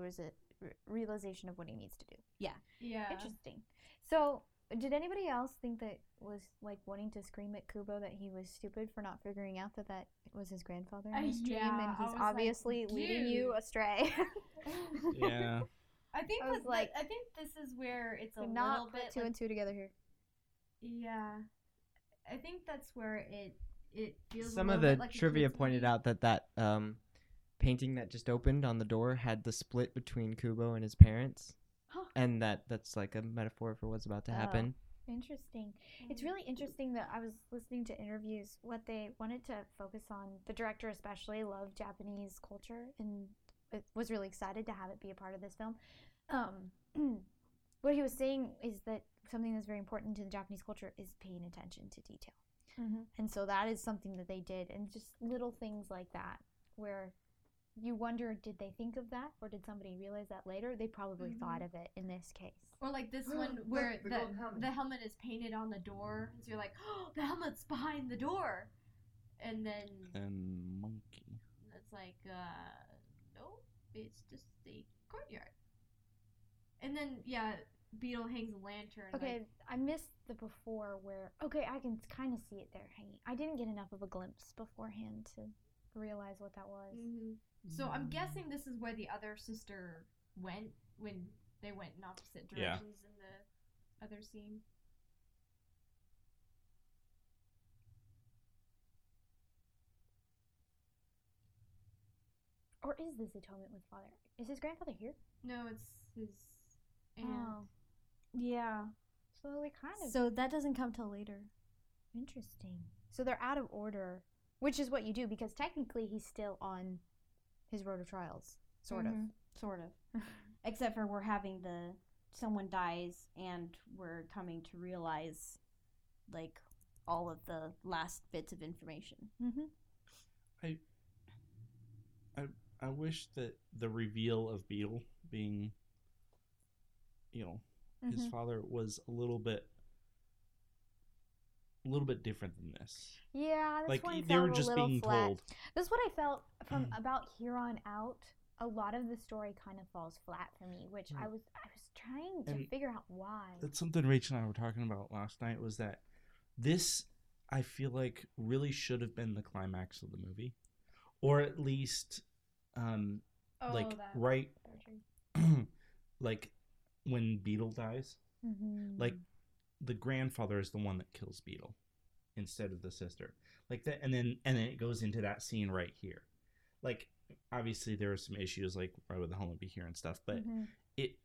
re- realization of what he needs to do. Yeah. Yeah. Interesting. So, did anybody else think that was, like, wanting to scream at Kubo that he was stupid for not figuring out that that was his grandfather in his uh, dream, yeah, and he's obviously like, leading you astray? Yeah. I think I was like, the, I think this is where it's a little bit two like, and two together here. Yeah. I think that's where it it feels some a of the bit like trivia pointed out that that um painting that just opened on the door had the split between Kubo and his parents. And that that's like a metaphor for what's about to happen. Oh, interesting. It's really interesting that I was listening to interviews. What they wanted to focus on, the director especially loved Japanese culture and was really excited to have it be a part of this film. Um, what he was saying is that something that's very important to the Japanese culture is paying attention to detail. Mm-hmm. And so that is something that they did. And just little things like that where... you wonder, did they think of that, or did somebody realize that later? They probably mm-hmm. thought of it in this case. Or like this one where the, the, helmet. the helmet is painted on the door, so you're like, oh, the helmet's behind the door. And then... And monkey. It's like, uh, no, it's just the courtyard. And then, yeah, Beetle hangs a lantern. Okay, like, I missed the before where... Okay, I can kind of see it there hanging. I didn't get enough of a glimpse beforehand to realize what that was. Mm-hmm. So I'm guessing this is where the other sister went when they went in opposite directions yeah. in the other scene. Or is this atonement with father? Is his grandfather here? No, it's his aunt. Oh. Yeah. So they kind of. So that doesn't come till later. Interesting. So they're out of order, which is what you do because technically he's still on his road of trials, sort mm-hmm. of. Sort of. Except for we're having the, someone dies and we're coming to realize, like, all of the last bits of information. Mm-hmm. I, I, I wish that the reveal of Beetle being, you know, mm-hmm. his father was a little bit, a little bit different than this. Yeah, this like, one they were just being flat. told. This is what I felt from about here on out. A lot of the story kind of falls flat for me, which right. I was I was trying to and figure out why. That's something Rachel and I were talking about last night. Was that this? I feel like really should have been the climax of the movie, or at least, um, oh, like right, like when Beetle dies, mm-hmm. like. The grandfather is the one that kills Beetle instead of the sister, like that, and then and then it goes into that scene right here. Like obviously there are some issues, like why would the helmet be here and stuff, but mm-hmm. it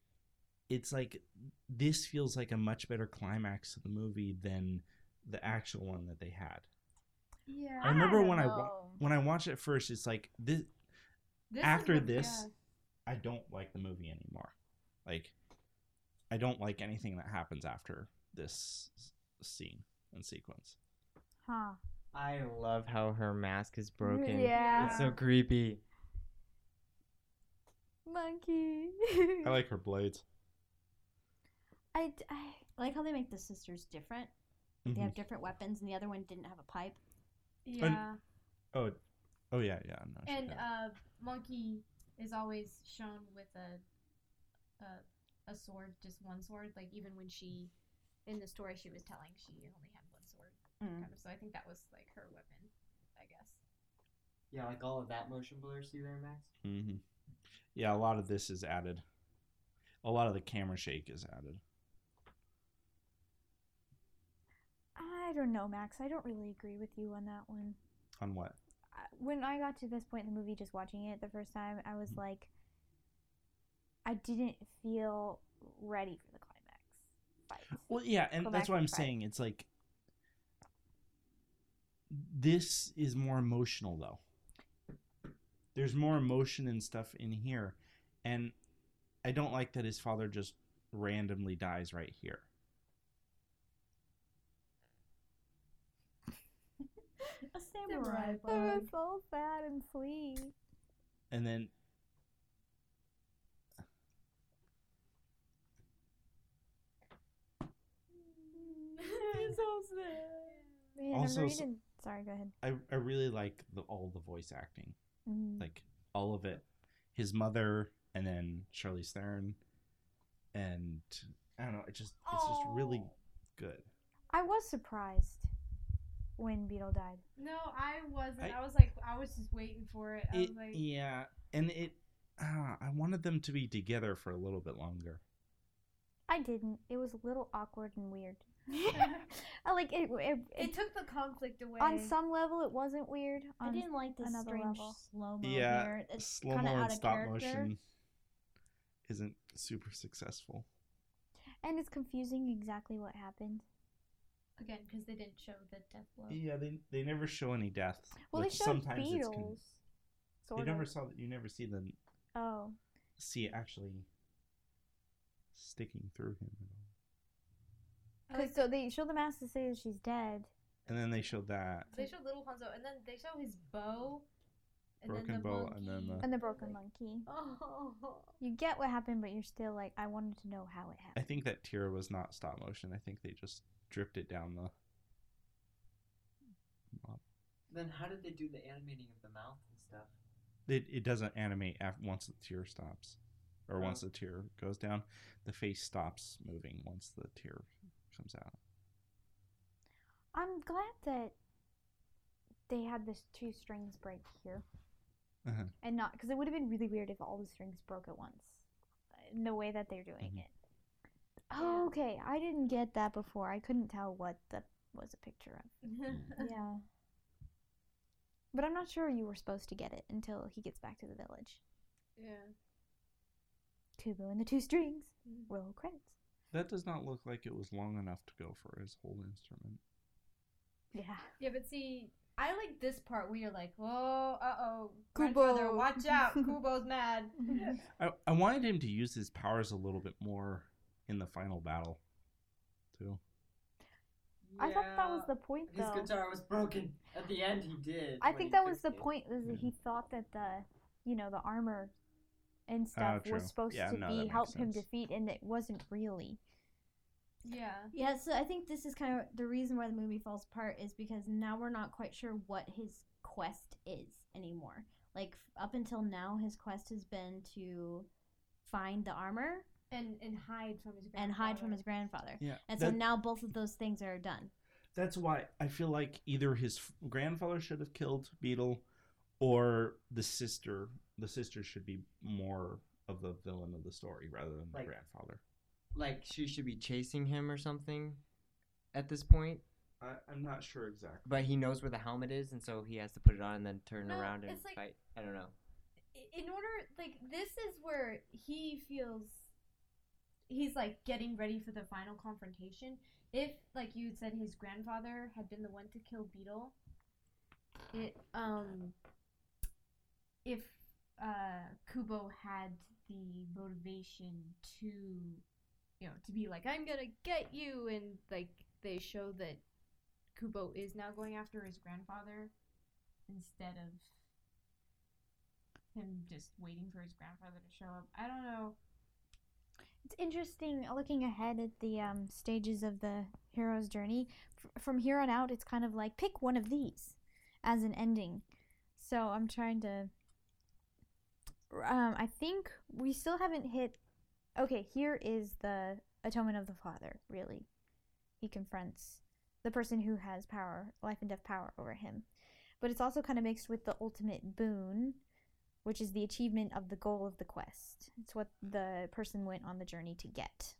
it's like this feels like a much better climax of the movie than the actual one that they had. Yeah, I remember I when know. I wa- when I watched it first, it's like this. this after what, this, yeah. I don't like the movie anymore. Like I don't like anything that happens after this scene and sequence. Huh. I love how her mask is broken. Yeah. It's so creepy. Monkey. I like her blades. I, I like how they make the sisters different. Mm-hmm. They have different weapons, and the other one didn't have a pipe. Yeah. And, oh, oh yeah, yeah. I'm not and sure. uh, Monkey is always shown with a, a, a sword, just one sword. Like even when she. In the story she was telling, she only had one sword. Mm. Kind of, so I think that was, like, her weapon, I guess. Yeah, like all of that motion blur, see there, Max? Mm-hmm. Yeah, a lot of this is added. A lot of the camera shake is added. I don't know, Max. I don't really agree with you on that one. On what? When I got to this point in the movie, just watching it the first time, I was mm-hmm. like, I didn't feel ready for the climax. Well, yeah, and that's what I'm saying. It's like this is more emotional, though. There's more emotion and stuff in here, and I don't like that his father just randomly dies right here. A samurai. That was so sad and sweet. And then. Man, also, so, sorry, go ahead. I, I really like the, all the voice acting. Mm-hmm. Like, all of it. His mother, and then Charlize Theron, and I don't know, it just it's just really good. I was surprised when Beetle died. No, I wasn't. I, I was like, I was just waiting for it. I it was like, yeah, and it. Ah, I wanted them to be together for a little bit longer. I didn't. It was a little awkward and weird. I like it, it, it. It took the conflict away. On some level, it wasn't weird. On I didn't like the strange level. slow-mo. Yeah, here. It's slow-mo and out of stop character. Motion isn't super successful. And it's confusing exactly what happened. Again, because they didn't show the death blow. Yeah, they they never show any deaths. Well, they showed sometimes Beatles. It's con- sort you of. never saw. You never see them. Oh. See it actually sticking through him at all. Okay, so they show the mask to say that she's dead. And then they show that. They show little Hanzo, and then they show his bow. And broken then the bow, monkey. and then the... And the broken like, monkey. Oh. You get what happened, but you're still like, I wanted to know how it happened. I think that Tira was not stop motion. I think they just dripped it down the... Then how did they do the animating of the mouth and stuff? It it doesn't animate after, once the tear stops, or oh. once the tear goes down. The face stops moving once the tear comes out. I'm glad that they had this two strings break here, uh-huh. and not because it would have been really weird if all the strings broke at once, in the way that they're doing mm-hmm. it. Oh, okay, I didn't get that before. I couldn't tell what that was a picture of. Yeah. But I'm not sure you were supposed to get it until he gets back to the village. Yeah. Kubo and the Two Strings. Mm-hmm. Roll credits. That does not look like it was long enough to go for his whole instrument. Yeah. Yeah, but see, I like this part where you're like, whoa, uh-oh. Kubo, watch out. Kubo's mad. I, I wanted him to use his powers a little bit more in the final battle, too. Yeah. I thought that was the point, though. His guitar was broken. At the end, he did. I think that was the it. point. Was that yeah. he thought that the, you know, the armor and stuff oh, was supposed yeah, to no, be help sense. him defeat, and it wasn't really. Yeah. Yeah, so I think this is kind of the reason why the movie falls apart is because now we're not quite sure what his quest is anymore. Like, up until now, his quest has been to find the armor. And and hide from his grandfather. And hide from his grandfather. Yeah, and so that, now both of those things are done. That's why I feel like either his f- grandfather should have killed Beetle, or the sister. The sister should be more of the villain of the story rather than like, the grandfather. Like she should be chasing him or something at this point. I, I'm not sure exactly. But he knows where the helmet is, and so he has to put it on and then turn no, around and like, fight. I don't know. In order, like, this is where he feels... He's, like, getting ready for the final confrontation. If, like you had said, his grandfather had been the one to kill Beetle, it, um, if uh, Kubo had the motivation to, you know, to be like, I'm going to get you, and, like, they show that Kubo is now going after his grandfather instead of him just waiting for his grandfather to show up. I don't know. It's interesting looking ahead at the um, stages of the hero's journey. F- from here on out, it's kind of like pick one of these as an ending. So I'm trying to. Um, I think we still haven't hit. Okay, here is the atonement of the father. Really, he confronts the person who has power, life and death power over him. But it's also kind of mixed with the ultimate boon, which is the achievement of the goal of the quest. It's what the person went on the journey to get,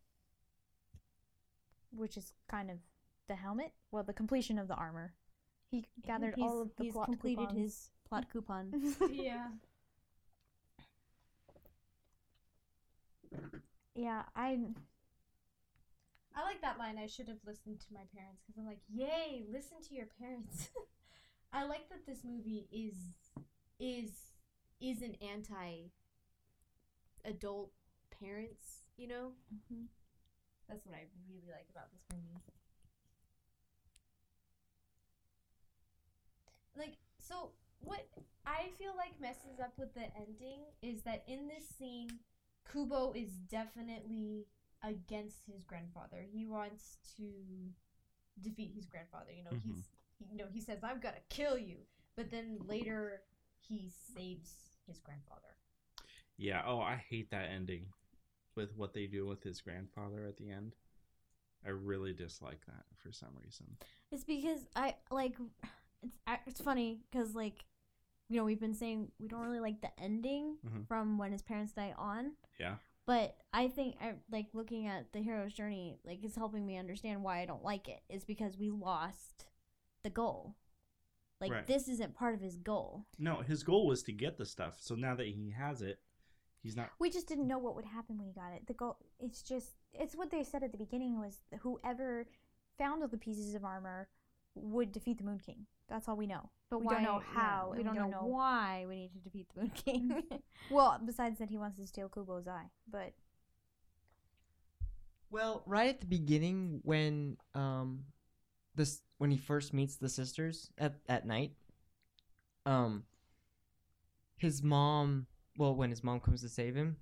which is kind of the helmet. Well, the completion of the armor. He gathered he's, all of the he's plot completed coupons. his plot coupon. Yeah. Yeah, I... I like that line, I should have listened to my parents, because I'm like, yay, listen to your parents. I like that this movie is is... is an anti-adult parents, you know? Mm-hmm. That's what I really like about this movie. Like, so what I feel like messes up with the ending is that in this scene, Kubo is definitely against his grandfather. He wants to defeat his grandfather. You know, mm-hmm. he's, you know, he says, "I'm gonna kill you," but then later he saves his grandfather. Yeah. Oh, I hate that ending with what they do with his grandfather at the end. I really dislike that for some reason. It's because I like it's it's funny because like you know we've been saying we don't really like the ending mm-hmm. from when his parents die on. Yeah. But I think I like looking at the hero's journey like it's helping me understand why I don't like it. It's because we lost the goal. Like right. This isn't part of his goal. No, his goal was to get the stuff. So now that he has it, he's not. We just didn't know what would happen when he got it. The goal. It's just. It's what they said at the beginning was whoever found all the pieces of armor would defeat the Moon King. That's all we know. But we why, don't know how. Yeah, we don't, we don't know, know why we need to defeat the Moon King. Well, besides that, he wants to steal Kubo's eye. But. Well, right at the beginning, when um, this when he first meets the sisters at at night, um, his mom. Well, when his mom comes to save him,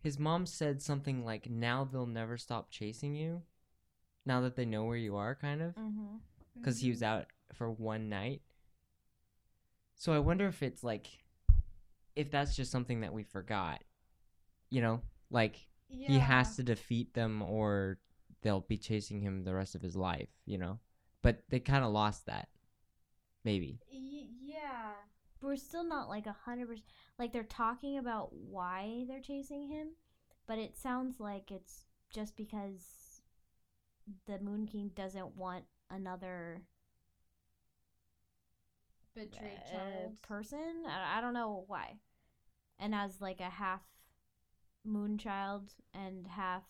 his mom said something like, now they'll never stop chasing you, now that they know where you are, kind of. Because mm-hmm. he was out for one night. So I wonder if it's like, if that's just something that we forgot, you know? Like, yeah. He has to defeat them or they'll be chasing him the rest of his life, you know? But they kind of lost that, maybe. Y- yeah. We're still not like a hundred percent. Like they're talking about why they're chasing him, but it sounds like it's just because the Moon King doesn't want another betrayed uh, child person. I, I don't know why. And as like a half moon child and half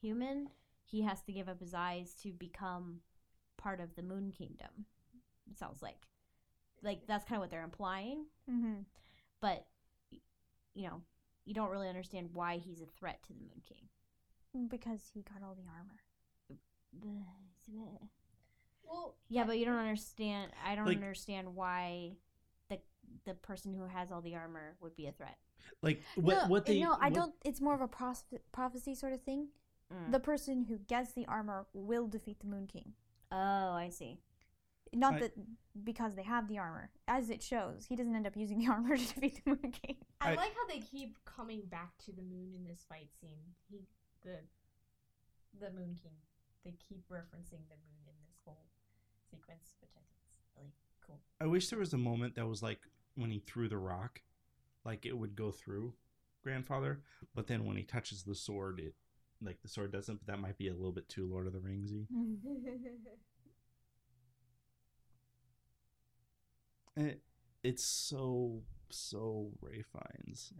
human, he has to give up his eyes to become part of the Moon Kingdom. It sounds like. Like, that's kind of what they're implying. Mm-hmm. But, you know, you don't really understand why he's a threat to the Moon King. Because he got all the armor. Well, yeah, but you don't understand. I don't like, understand why the the person who has all the armor would be a threat. Like, what, no, what they... No, I what, don't... It's more of a prophe- prophecy sort of thing. Mm. The person who gets the armor will defeat the Moon King. Oh, I see. Not I, that because they have the armor. As it shows, he doesn't end up using the armor to defeat the Moon King. I, I like how they keep coming back to the moon in this fight scene. He, the, the Moon King. They keep referencing the moon in this whole sequence, which I think is really cool. I wish there was a moment that was like when he threw the rock, like it would go through Grandfather, but then when he touches the sword, it like the sword doesn't. But that might be a little bit too Lord of the Ringsy. It, it's so so Ray Fiennes.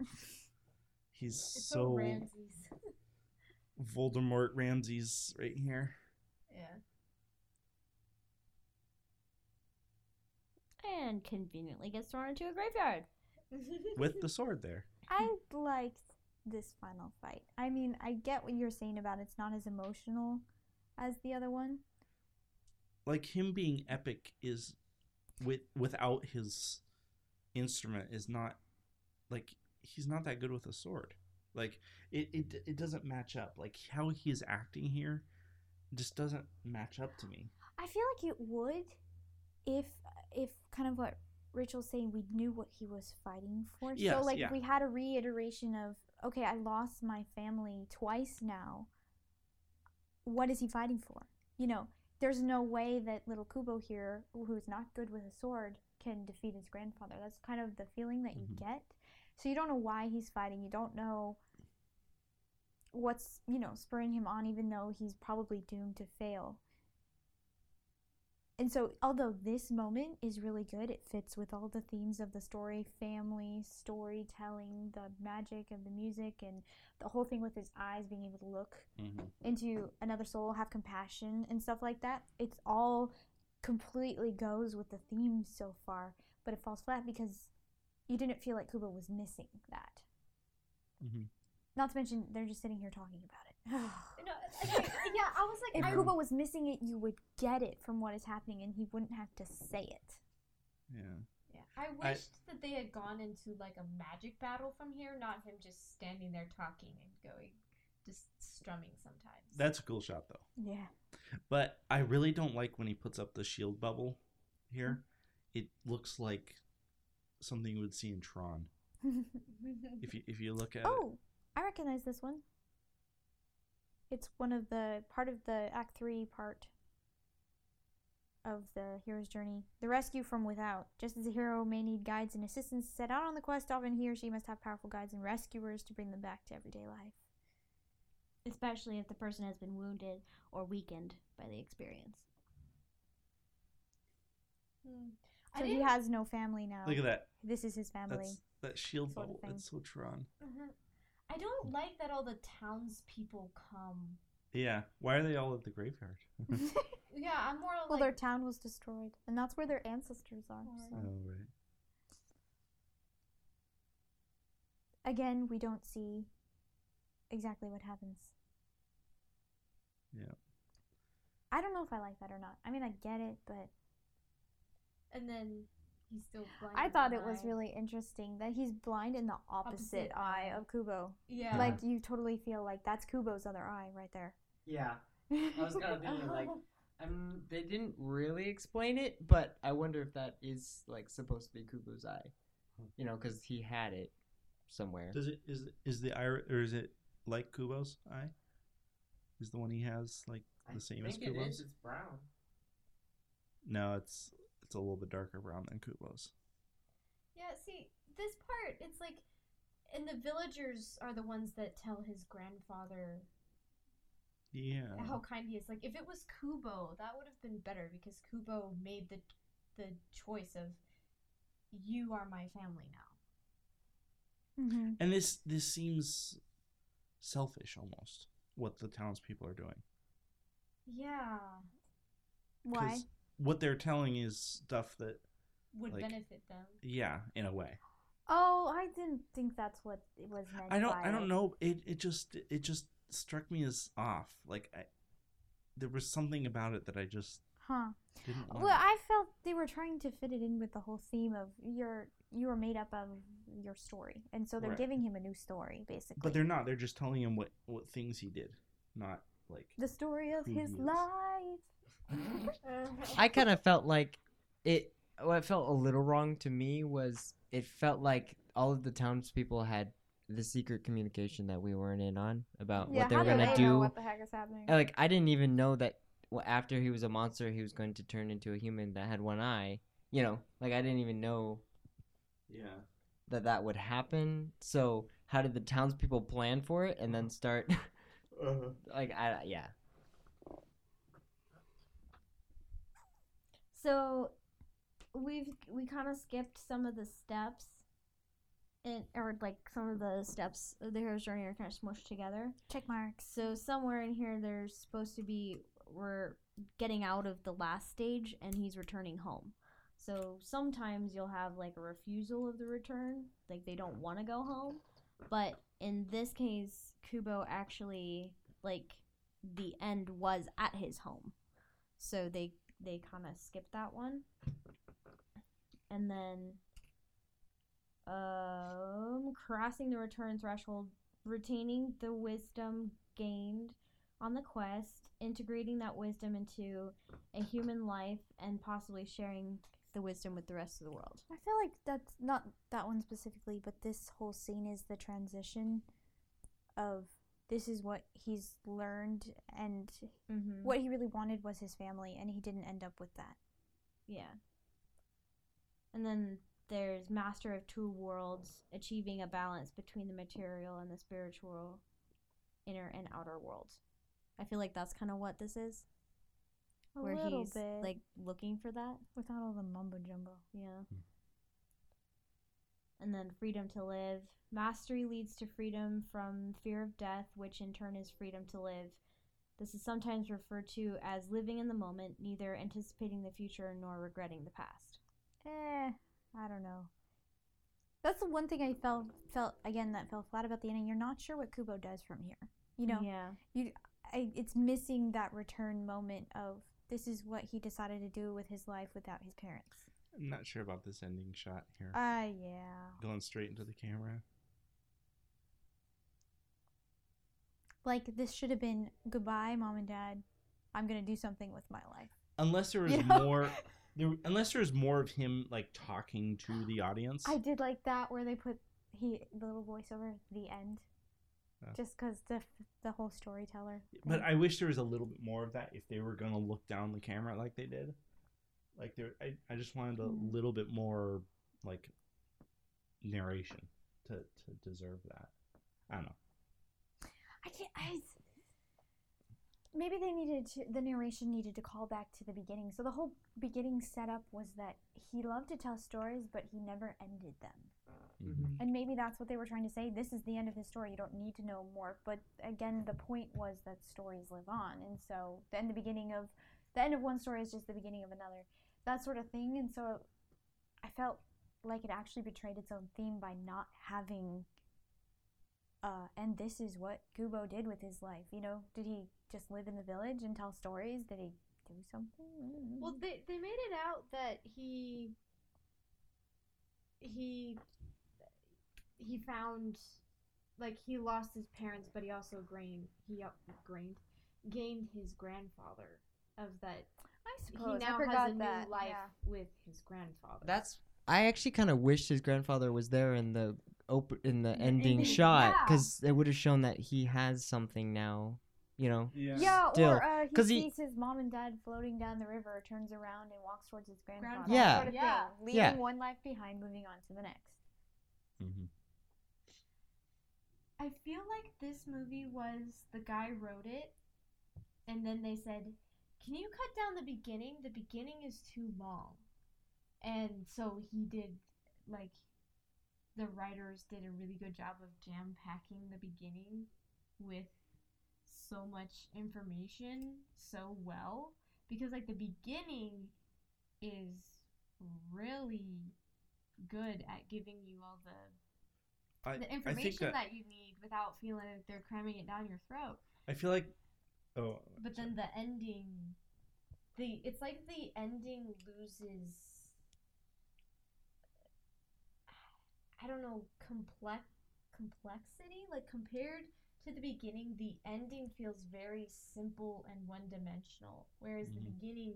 He's it's so, so Ramses. Voldemort Ramses right here. Yeah. And conveniently gets thrown into a graveyard with the sword there. I liked this final fight. I mean, I get what you're saying about it's not as emotional as the other one. Like him being epic is. With without his instrument is not like he's not that good with a sword. Like it, it it doesn't match up. Like how he's acting here just doesn't match up to me. I feel like it would if if kind of what Rachel's saying, we knew what he was fighting for. Yes, so like yeah. We had a reiteration of okay, I lost my family twice now. What is he fighting for? You know. There's no way that little Kubo here, who's not good with a sword, can defeat his grandfather. That's kind of the feeling that you mm-hmm. get. So you don't know why he's fighting. You don't know what's, you know, spurring him on, even though he's probably doomed to fail. And so, although this moment is really good, it fits with all the themes of the story, family, storytelling, the magic of the music, and the whole thing with his eyes, being able to look mm-hmm. into another soul, have compassion, and stuff like that. It's all completely goes with the theme so far, but it falls flat because you didn't feel like Kubo was missing that. Mm-hmm. Not to mention, they're just sitting here talking about it. No, okay, yeah, I was like, if I, Kubo was missing it, you would get it from what is happening, and he wouldn't have to say it. Yeah. Yeah. I wished I, that they had gone into like a magic battle from here, not him just standing there talking and going, just strumming sometimes. That's a cool shot, though. Yeah. But I really don't like when he puts up the shield bubble here. It looks like something you would see in Tron. if you if you look at oh, it. I recognize this one. It's one of the part of the Act Three part of the hero's journey. The rescue from without. Just as the hero may need guides and assistants to set out on the quest, often he or she must have powerful guides and rescuers to bring them back to everyday life. Especially if the person has been wounded or weakened by the experience. Hmm. So he has no family now. Look at that. This is his family. That's, that shield sort bolt. It's so drawn. Mm-hmm. I don't like that all the townspeople come. Yeah. Why are they all at the graveyard? Yeah, I'm more like... Well, their town was destroyed. And that's where their ancestors are. So. Oh, right. Again, we don't see exactly what happens. Yeah. I don't know if I like that or not. I mean, I get it, but... And then he's still blind. I thought it eye. was really interesting that he's blind in the opposite, opposite eye of Kubo. Yeah. Like, you totally feel like that's Kubo's other eye right there. Yeah. I was kind of thinking, like, um, they didn't really explain it, but I wonder if that is, like, supposed to be Kubo's eye. You know, because he had it somewhere. Does it, is, is the eye, or is it like Kubo's eye? Is the one he has, like, the I same as Kubo's? I think it is. It's brown. No, it's... It's a little bit darker brown than Kubo's. Yeah, see, this part, it's like, and the villagers are the ones that tell his grandfather yeah. how kind he is. Like, if it was Kubo, that would have been better, because Kubo made the the choice of, you are my family now. Mm-hmm. And this, this seems selfish, almost, what the townspeople are doing. Yeah. Why? What they're telling is stuff that would, like, benefit them. Yeah, in a way. Oh, I didn't think that's what it was meant. I don't. By I don't it. know. It. It just. It just struck me as off. Like, I, there was something about it that I just. Huh. Didn't like. Well, I felt they were trying to fit it in with the whole theme of your. You were made up of your story, and so they're right. giving him a new story, basically. But they're not. They're just telling him what what things he did, not like the story of his life. I kind of felt like it. What felt a little wrong to me was it felt like all of the townspeople had the secret communication that we weren't in on about yeah, what they were gonna they do. Know what the heck is happening? Like, I didn't even know that after he was a monster, he was going to turn into a human that had one eye. You know, like, I didn't even know. Yeah. That that would happen. So how did the townspeople plan for it and then start? uh-huh. Like I yeah. So, we've we kind of skipped some of the steps, and or like some of the steps of the hero's journey are kind of smushed together. Check marks. So somewhere in here, there's supposed to be we're getting out of the last stage, and he's returning home. So sometimes you'll have like a refusal of the return, like they don't want to go home. But in this case, Kubo actually, like, the end was at his home, so they. They kind of skipped that one. And then um, crossing the return threshold, retaining the wisdom gained on the quest, integrating that wisdom into a human life, and possibly sharing the wisdom with the rest of the world. I feel like that's not that one specifically, but this whole scene is the transition of this is what he's learned, and mm-hmm. what he really wanted was his family, and he didn't end up with that. Yeah. And then there's Master of Two Worlds, achieving a balance between the material and the spiritual inner and outer worlds. I feel like that's kind of what this is. A where little he's, bit. Like, looking for that. Without all the mumbo-jumbo. Yeah. Mm. And then freedom to live. Mastery leads to freedom from fear of death, which in turn is freedom to live. This is sometimes referred to as living in the moment, neither anticipating the future nor regretting the past. Eh, I don't know. That's the one thing I felt, felt again, that fell flat about the ending. You're not sure what Kubo does from here. You know? Yeah. You, I, it's missing that return moment of this is what he decided to do with his life without his parents. I'm not sure about this ending shot here. Ah, uh, yeah. Going straight into the camera. Like, this should have been, goodbye, mom and dad. I'm going to do something with my life. Unless there was you know? more there, unless there was more of him, like, talking to the audience. I did like that where they put he the little voiceover at the end. Oh. Just because the the whole storyteller thing. But I wish there was a little bit more of that if they were going to look down the camera like they did. Like, there, I, I just wanted a mm. little bit more, like, narration to, to deserve that. I don't know. I can't... I, maybe they needed... To, the narration needed to call back to the beginning. So the whole beginning setup was that he loved to tell stories, but he never ended them. Mm-hmm. And maybe that's what they were trying to say. This is the end of his story. You don't need to know more. But again, the point was that stories live on. And so then the beginning of... The end of one story is just the beginning of another. That sort of thing. And so I felt like it actually betrayed its own theme by not having... Uh, and this is what Kubo did with his life. You know, did he just live in the village and tell stories? Did he do something? Well, they, they made it out that he... He... He found... Like, he lost his parents, but he also gained... He up, gained, gained his grandfather... Of that, I suppose he now I forgot has a that. new life yeah. with his grandfather. That's I actually kind of wish his grandfather was there in the op- in the ending shot because yeah. it would have shown that he has something now, you know. Yeah, yeah still. or uh, he sees he... his mom and dad floating down the river, turns around and walks towards his grandfather. grandfather. Yeah, sort of yeah, thing. leaving yeah. one life behind, moving on to the next. Mm-hmm. I feel like this movie was the guy wrote it, and then they said, can you cut down the beginning? The beginning is too long. And so he did, like, the writers did a really good job of jam-packing the beginning with so much information so well. Because, like, the beginning is really good at giving you all the, I, the information that, that you need without feeling like they're cramming it down your throat. I feel like... Oh, but then the ending, the it's like the ending loses, I don't know, complex complexity. Like, compared to the beginning, the ending feels very simple and one-dimensional, whereas mm-hmm. the beginning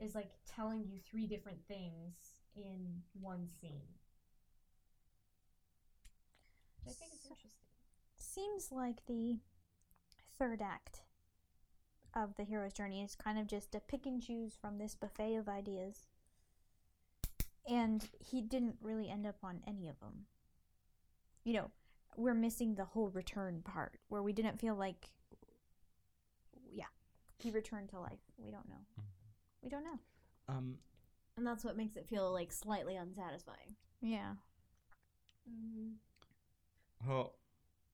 is like telling you three different things in one scene. Which I think is interesting. Seems like the third act of the hero's journey is kind of just a pick and choose from this buffet of ideas, and he didn't really end up on any of them. You know, we're missing the whole return part where we didn't feel like, yeah, he returned to life. We don't know. We don't know. Um, and that's what makes it feel like slightly unsatisfying. Yeah. Mm-hmm. Oh,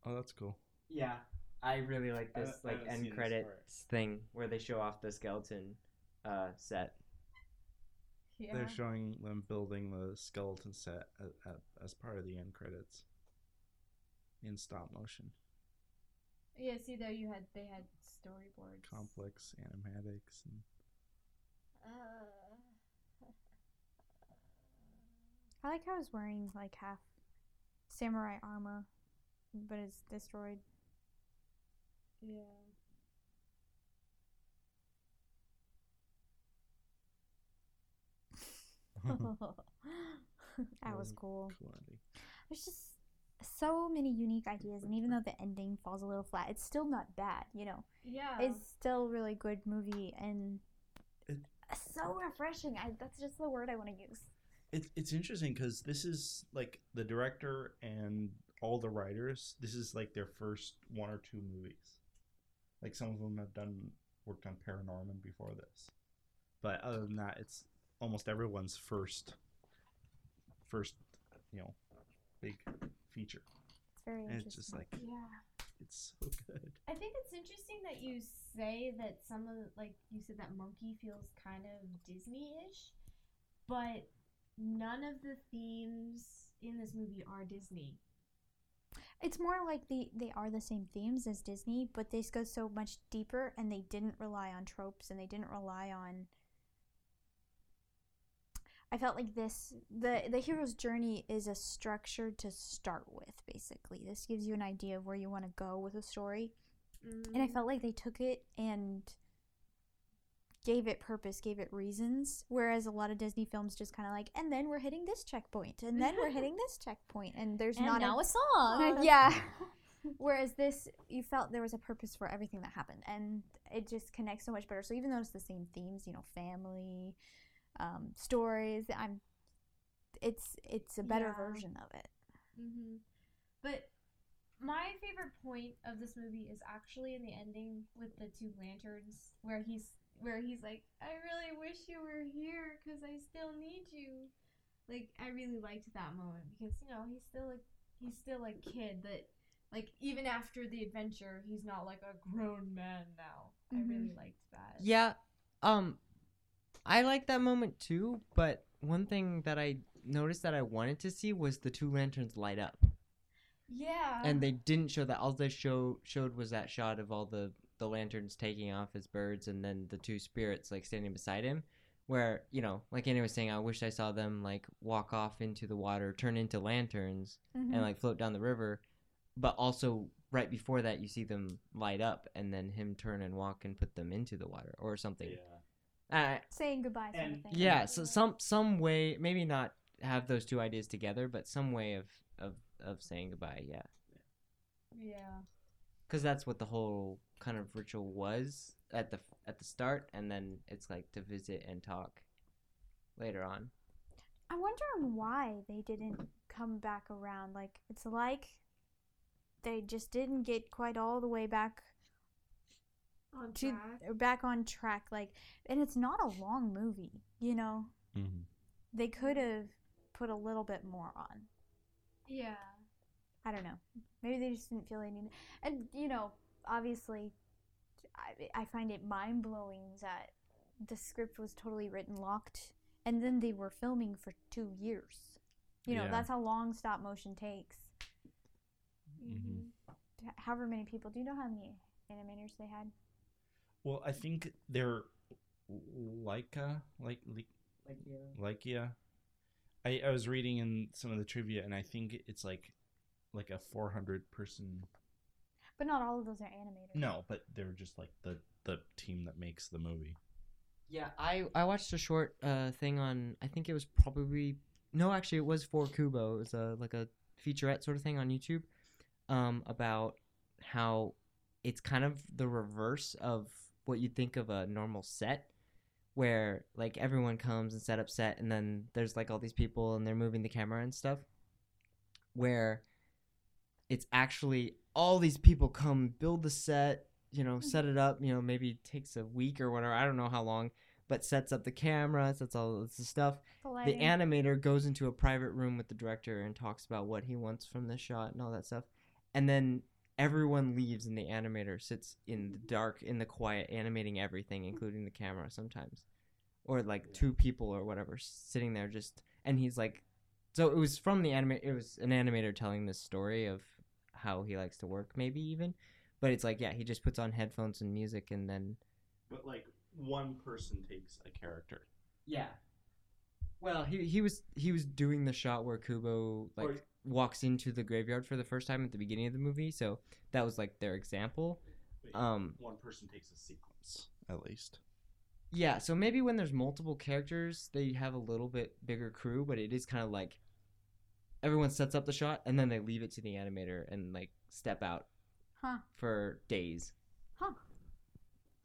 oh, that's cool. Yeah. I really like this I, like I end credits thing where they show off the skeleton uh, set. Yeah. They're showing them building the skeleton set as, as part of the end credits in stop motion. Yeah, see though you had they had storyboards, complex animatics, and. Uh, I like how I was wearing like half samurai armor, but it's destroyed. Yeah. That was cool. There's just so many unique ideas, and even though the ending falls a little flat, it's still not bad, you know. Yeah. It's still a really good movie, and it, so refreshing. I, that's just the word I want to use. It, it's interesting because this is like the director and all the writers. This is like their first one or two movies. Like, some of them have done worked on Paranorman before this, but other than that, it's almost everyone's first, first, you know, big feature. It's very and interesting. It's just like, yeah, it's so good. I think it's interesting that you say that some of like you said that Monkey feels kind of Disney-ish, but none of the themes in this movie are Disney. It's more like the they are the same themes as Disney, but this goes so much deeper, and they didn't rely on tropes, and they didn't rely on... I felt like this... The, the hero's journey is a structure to start with, basically. This gives you an idea of where you want to go with a story. Mm-hmm. And I felt like they took it and gave it purpose, gave it reasons, whereas a lot of Disney films just kind of like, and then we're hitting this checkpoint, and then we're hitting this checkpoint, and there's and not now a, a song. Yeah. Whereas this, you felt there was a purpose for everything that happened, and it just connects so much better. So even though it's the same themes, you know, family, um, stories, I'm, it's it's a better yeah. version of it. Mm-hmm. But my favorite point of this movie is actually in the ending with the two lanterns, where he's where he's like, I really wish you were here because I still need you. Like, I really liked that moment because, you know, he's still a, he's still a kid that, like, even after the adventure, he's not like a grown man now. Mm-hmm. I really liked that. Yeah, um, I like that moment too, but one thing that I noticed that I wanted to see was the two lanterns light up. Yeah. And they didn't show that. All they show, showed was that shot of all the, the lanterns taking off as birds and then the two spirits, like, standing beside him. Where, you know, like Annie was saying, I wish I saw them, like, walk off into the water, turn into lanterns, mm-hmm. and, like, float down the river. But also, right before that, you see them light up, and then him turn and walk and put them into the water or something. Yeah. Uh, Saying goodbye sort of thing. Yeah, so some some way, maybe not have those two ideas together, but some way of, of, of saying goodbye, yeah. Yeah. Because that's what the whole kind of ritual was at the at the start, and then it's like to visit and talk later on. I wonder why they didn't come back around. Like, it's like... they just didn't get quite all the way back on to track. back on track, like, and it's not a long movie, you know. Mm-hmm. They could have put a little bit more on. Yeah, I don't know. Maybe they just didn't feel any. And you know, obviously, I I find it mind blowing that the script was totally written locked, and then they were filming for two years. You know, yeah. That's how long stop motion takes. Mm-hmm. However many people, do you know how many animators they had? Well, I think they're Laika, like Laika. I I was reading in some of the trivia, and I think it's like like a four hundred person. But not all of those are animators. No, but they're just like the, the team that makes the movie. Yeah, I, I watched a short uh thing on. I think it was probably no, actually it was for Kubo. It was a like a featurette sort of thing on YouTube. Um, about how it's kind of the reverse of what you'd think of a normal set, where like everyone comes and set up set, and then there's like all these people and they're moving the camera and stuff, where it's actually all these people come build the set, you know, set it up, you know, maybe takes a week or whatever, I don't know how long, but sets up the camera, sets all this stuff. The, the animator goes into a private room with the director and talks about what he wants from the shot and all that stuff. And then everyone leaves, and the animator sits in the dark, in the quiet, animating everything, including the camera sometimes. Or, like, two people or whatever sitting there just... And he's, like... So it was from the anima- It was an animator telling this story of how he likes to work, maybe even. But it's, like, yeah, he just puts on headphones and music, and then... But, like, one person takes a character. Yeah. Well, he he was he was doing the shot where Kubo, like... Or- walks into the graveyard for the first time at the beginning of the movie, so that was like their example. Wait, um one person takes a sequence at least. Yeah, so maybe when there's multiple characters they have a little bit bigger crew, but it is kind of like everyone sets up the shot and then they leave it to the animator and like step out huh. for days. Huh.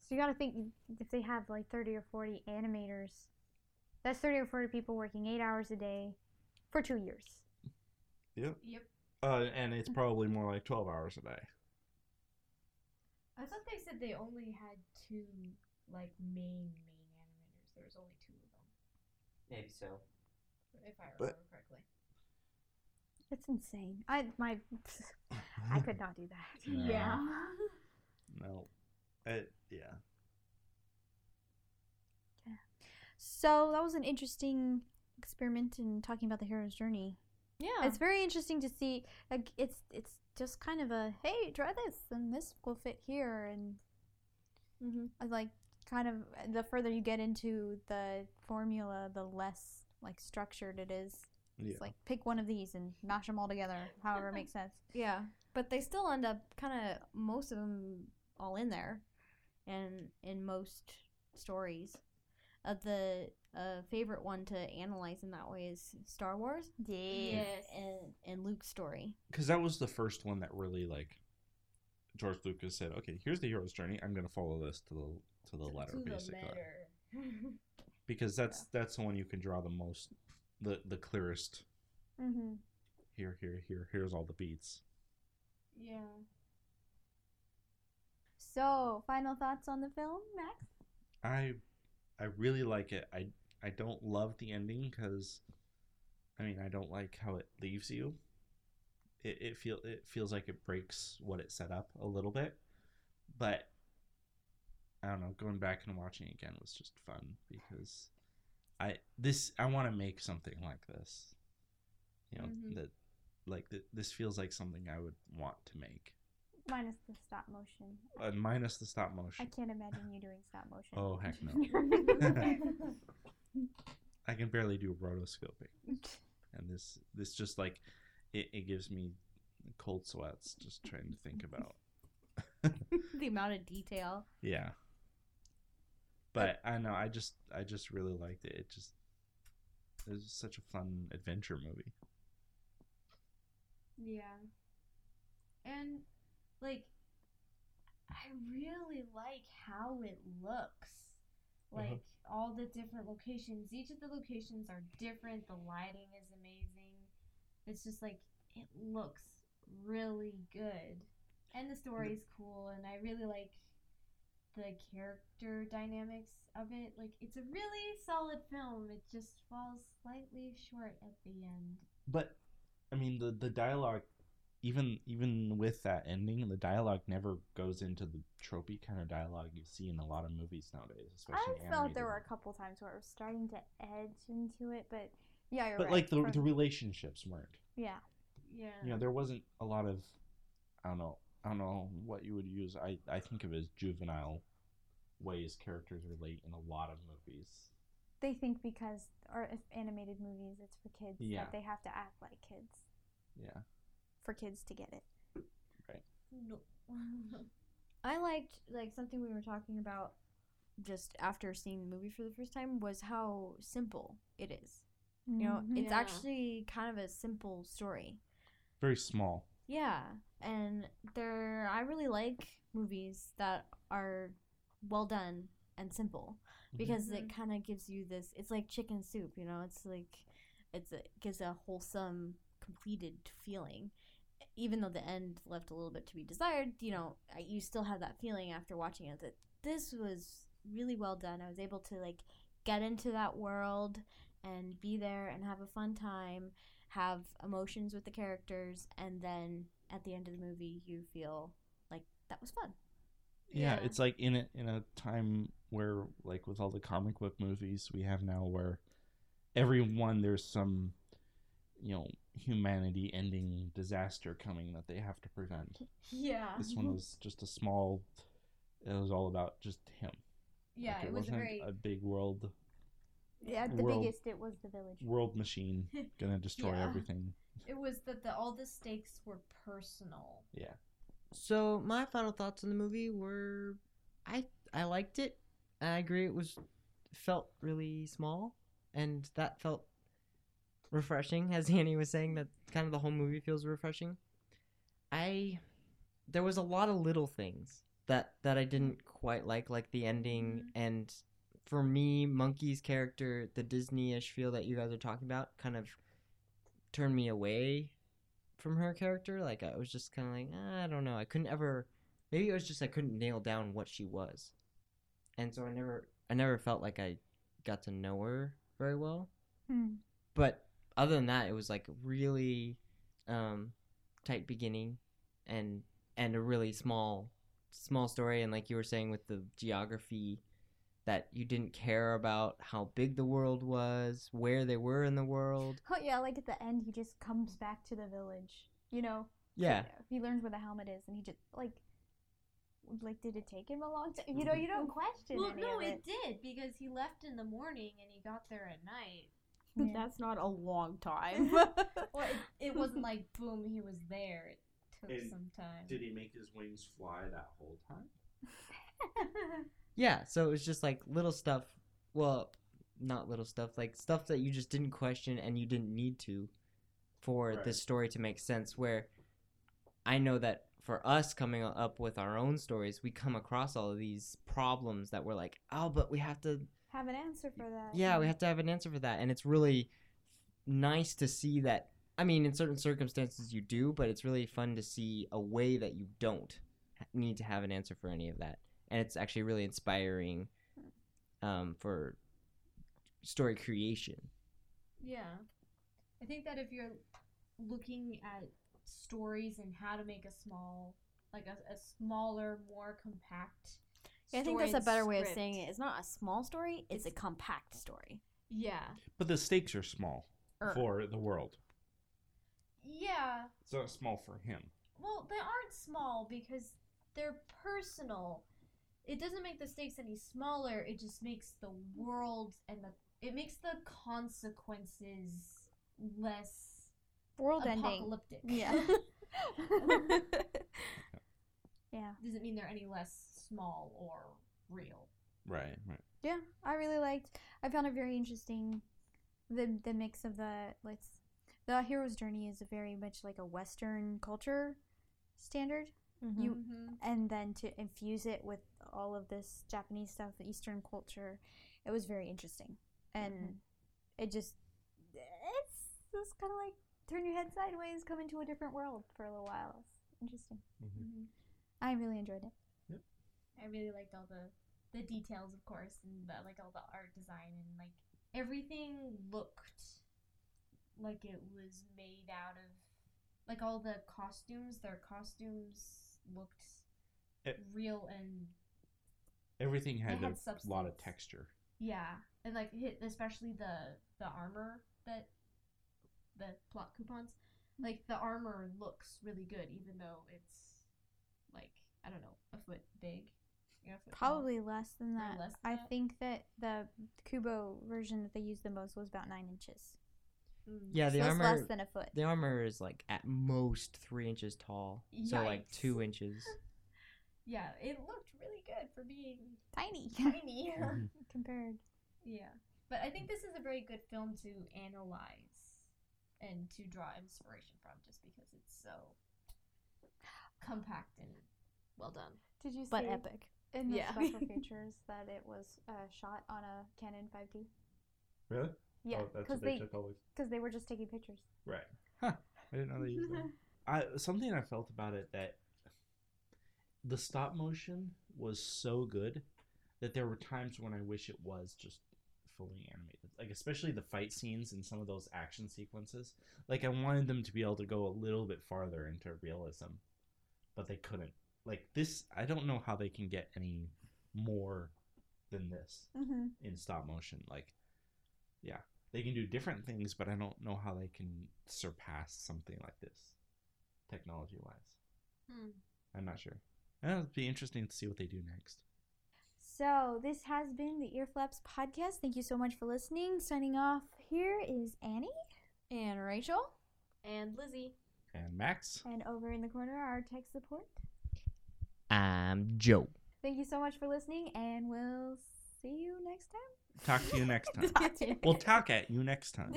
So you gotta think, if they have like thirty or forty animators, that's thirty or forty people working eight hours a day for two years. Yep. Yep. Uh, and it's probably more like twelve hours a day. I thought they said they only had two, like, main, main animators. There was only two of them. Maybe so. If I remember but, correctly. That's insane. I my, I could not do that. No. Yeah. No. It, yeah. Yeah. So that was an interesting experiment in talking about the hero's journey. Yeah, it's very interesting to see. Like, it's it's just kind of a hey, try this, and this will fit here, and mm-hmm. like kind of the further you get into the formula, the less like structured it is. Yeah. It's like pick one of these and mash them all together, however it makes sense. Yeah, but they still end up kind of most of them all in there, and in most stories. Uh, the uh, favorite one to analyze in that way is Star Wars. Yes. And, and Luke's story. Because that was the first one that really, like, George Lucas said, okay, here's the hero's journey. I'm going to follow this to the to the letter, to basically. The letter. Because that's yeah. that's the one you can draw the most, the, the clearest. Mm-hmm. Here, here, here, here's all the beats. Yeah. So, final thoughts on the film, Max? I... I really like it. I I don't love the ending because, I mean, I don't like how it leaves you. It it feel it feels like it breaks what it set up a little bit, but I don't know. Going back and watching it again was just fun because I this I want to make something like this. You know mm-hmm. that like that this feels like something I would want to make. Minus the stop motion. Uh, minus the stop motion. I can't imagine you doing stop motion. Oh, heck no. I can barely do rotoscoping. And this this just like, it, it gives me cold sweats just trying to think about. The amount of detail. Yeah. But I know, I just, I just really liked it. It just, it was such a fun adventure movie. Yeah. And... Like, I really like how it looks. Like, uh-huh. all the different locations. Each of the locations are different. The lighting is amazing. It's just, like, it looks really good. And the story's cool. And I really like the character dynamics of it. Like, it's a really solid film. It just falls slightly short at the end. But, I mean, the, the dialogue... Even even with that ending, the dialogue never goes into the tropey kind of dialogue you see in a lot of movies nowadays, especially I felt there were a couple times where it was starting to edge into it, but yeah, you're but right. But like the, the relationships weren't. Yeah. Yeah. You know, there wasn't a lot of, I don't know, I don't know what you would use. I, I think of it as juvenile ways characters relate in a lot of movies. They think because, or if animated movies, it's for kids, yeah. that they have to act like kids. Yeah. For kids to get it. Right. No. I liked, like, something we were talking about just after seeing the movie for the first time was how simple it is. Mm-hmm. You know, it's yeah. actually kind of a simple story. Very small. Yeah. And there, I really like movies that are well done and simple because mm-hmm. it kind of gives you this, it's like chicken soup, you know, it's like, it's a, it gives a wholesome, completed feeling. Even though the end left a little bit to be desired, you know, you still have that feeling after watching it that this was really well done. I was able to, like, get into that world and be there and have a fun time, have emotions with the characters, and then at the end of the movie you feel like that was fun. Yeah, yeah. It's like in a, in a time where, like, with all the comic book movies we have now where every one there's some, you know, humanity ending disaster coming that they have to prevent. Yeah. This one was just a small, it was all about just him. Yeah, like it, it was a very... a big world. Yeah, the world, biggest, it was the village. World machine gonna destroy yeah. everything. It was that the, all the stakes were personal. Yeah. So my final thoughts on the movie were, I I liked it. I agree it was, felt really small, and that felt refreshing, as Annie was saying, that kind of the whole movie feels refreshing. I, there was a lot of little things that, that I didn't quite like, like the ending, mm-hmm. and for me, Monkey's character, the Disney-ish feel that you guys are talking about, kind of turned me away from her character. Like, I was just kind of like, ah, I don't know, I couldn't ever, maybe it was just I couldn't nail down what she was, and so I never, I never felt like I got to know her very well, mm. but other than that, it was like really um, tight beginning and and a really small small story. And like you were saying with the geography, that you didn't care about how big the world was, where they were in the world. Oh, yeah, like at the end, he just comes back to the village, you know? Yeah. He, he learns where the helmet is, and he just, like, like did it take him a long time? You know, you don't question well, any no, of it. Well, no, it did, because he left in the morning, and he got there at night. Yeah. That's not a long time. Well, it, it wasn't like, boom, he was there. It took and some time. Did he make his wings fly that whole time? Yeah, so it was just like little stuff. Well, not little stuff, like stuff that you just didn't question and you didn't need to for right. this story to make sense. Where I know that for us coming up with our own stories, we come across all of these problems that we're like, oh, but we have to have an answer for that. Yeah, we have to have an answer for that. And it's really nice to see that. I mean, in certain circumstances you do, but it's really fun to see a way that you don't need to have an answer for any of that. And it's actually really inspiring um, for story creation. Yeah. I think that if you're looking at stories and how to make a small, like a, a smaller, more compact yeah, story. I think that's a better script. Way of saying it. It's not a small story, it's, it's a compact story. Yeah. But the stakes are small er. for the world. Yeah. It's not small for him. Well, they aren't small because they're personal. It doesn't make the stakes any smaller. It just makes the world and the... It makes the consequences less world apocalyptic. Ending. Yeah. yeah. Doesn't mean they're any less small or real. Right, right. Yeah, I really liked... I found it very interesting, the the mix of the... let's. The Hero's Journey is very much like a Western culture standard. Mm-hmm. You mm-hmm. And then to infuse it with all of this Japanese stuff, the Eastern culture, it was very interesting. And mm-hmm. it just, it's just kind of like turn your head sideways, come into a different world for a little while. It's interesting. Mm-hmm. Mm-hmm. I really enjoyed it. Yep. I really liked all the, the details, of course, and the, like all the art design and like everything looked like it was made out of, like all the costumes, their costumes looked it, real and... Everything had, had a substance. Lot of texture. Yeah, and like especially the the armor that, the plot coupons, like the armor looks really good even though it's like, I don't know, a foot big. You know, a foot Probably tall. Less than that. Less than I that? think that the Kubo version that they used the most was about nine inches. Yeah, the so armor. Less than a foot. The armor is like at most three inches tall, Yikes. so like two inches. yeah, it looked really good for being tiny, tiny mm-hmm. compared. Yeah, but I think this is a very good film to analyze and to draw inspiration from, just because it's so compact and well done. Did you see? But epic. In the yeah. special features that it was uh, shot on a Canon five D. Really? Yeah, because oh, they because they, they were just taking pictures. Right. Huh. I didn't know they used them. I something I felt about it that the stop motion was so good that there were times when I wish it was just fully animated. Like especially the fight scenes and some of those action sequences. Like I wanted them to be able to go a little bit farther into realism, but they couldn't. Like this, I don't know how they can get any more than this mm-hmm. in stop motion. Like, yeah. They can do different things, but I don't know how they can surpass something like this, technology-wise. Hmm. I'm not sure. It'll be interesting to see what they do next. So this has been the Earflaps podcast. Thank you so much for listening. Signing off here is Annie. And Rachel. And Lizzie. And Max. And over in the corner, our tech support. I'm Joe. Thank you so much for listening, and we'll see you next time. Talk to you next time. Talk to you. We'll talk at you next time.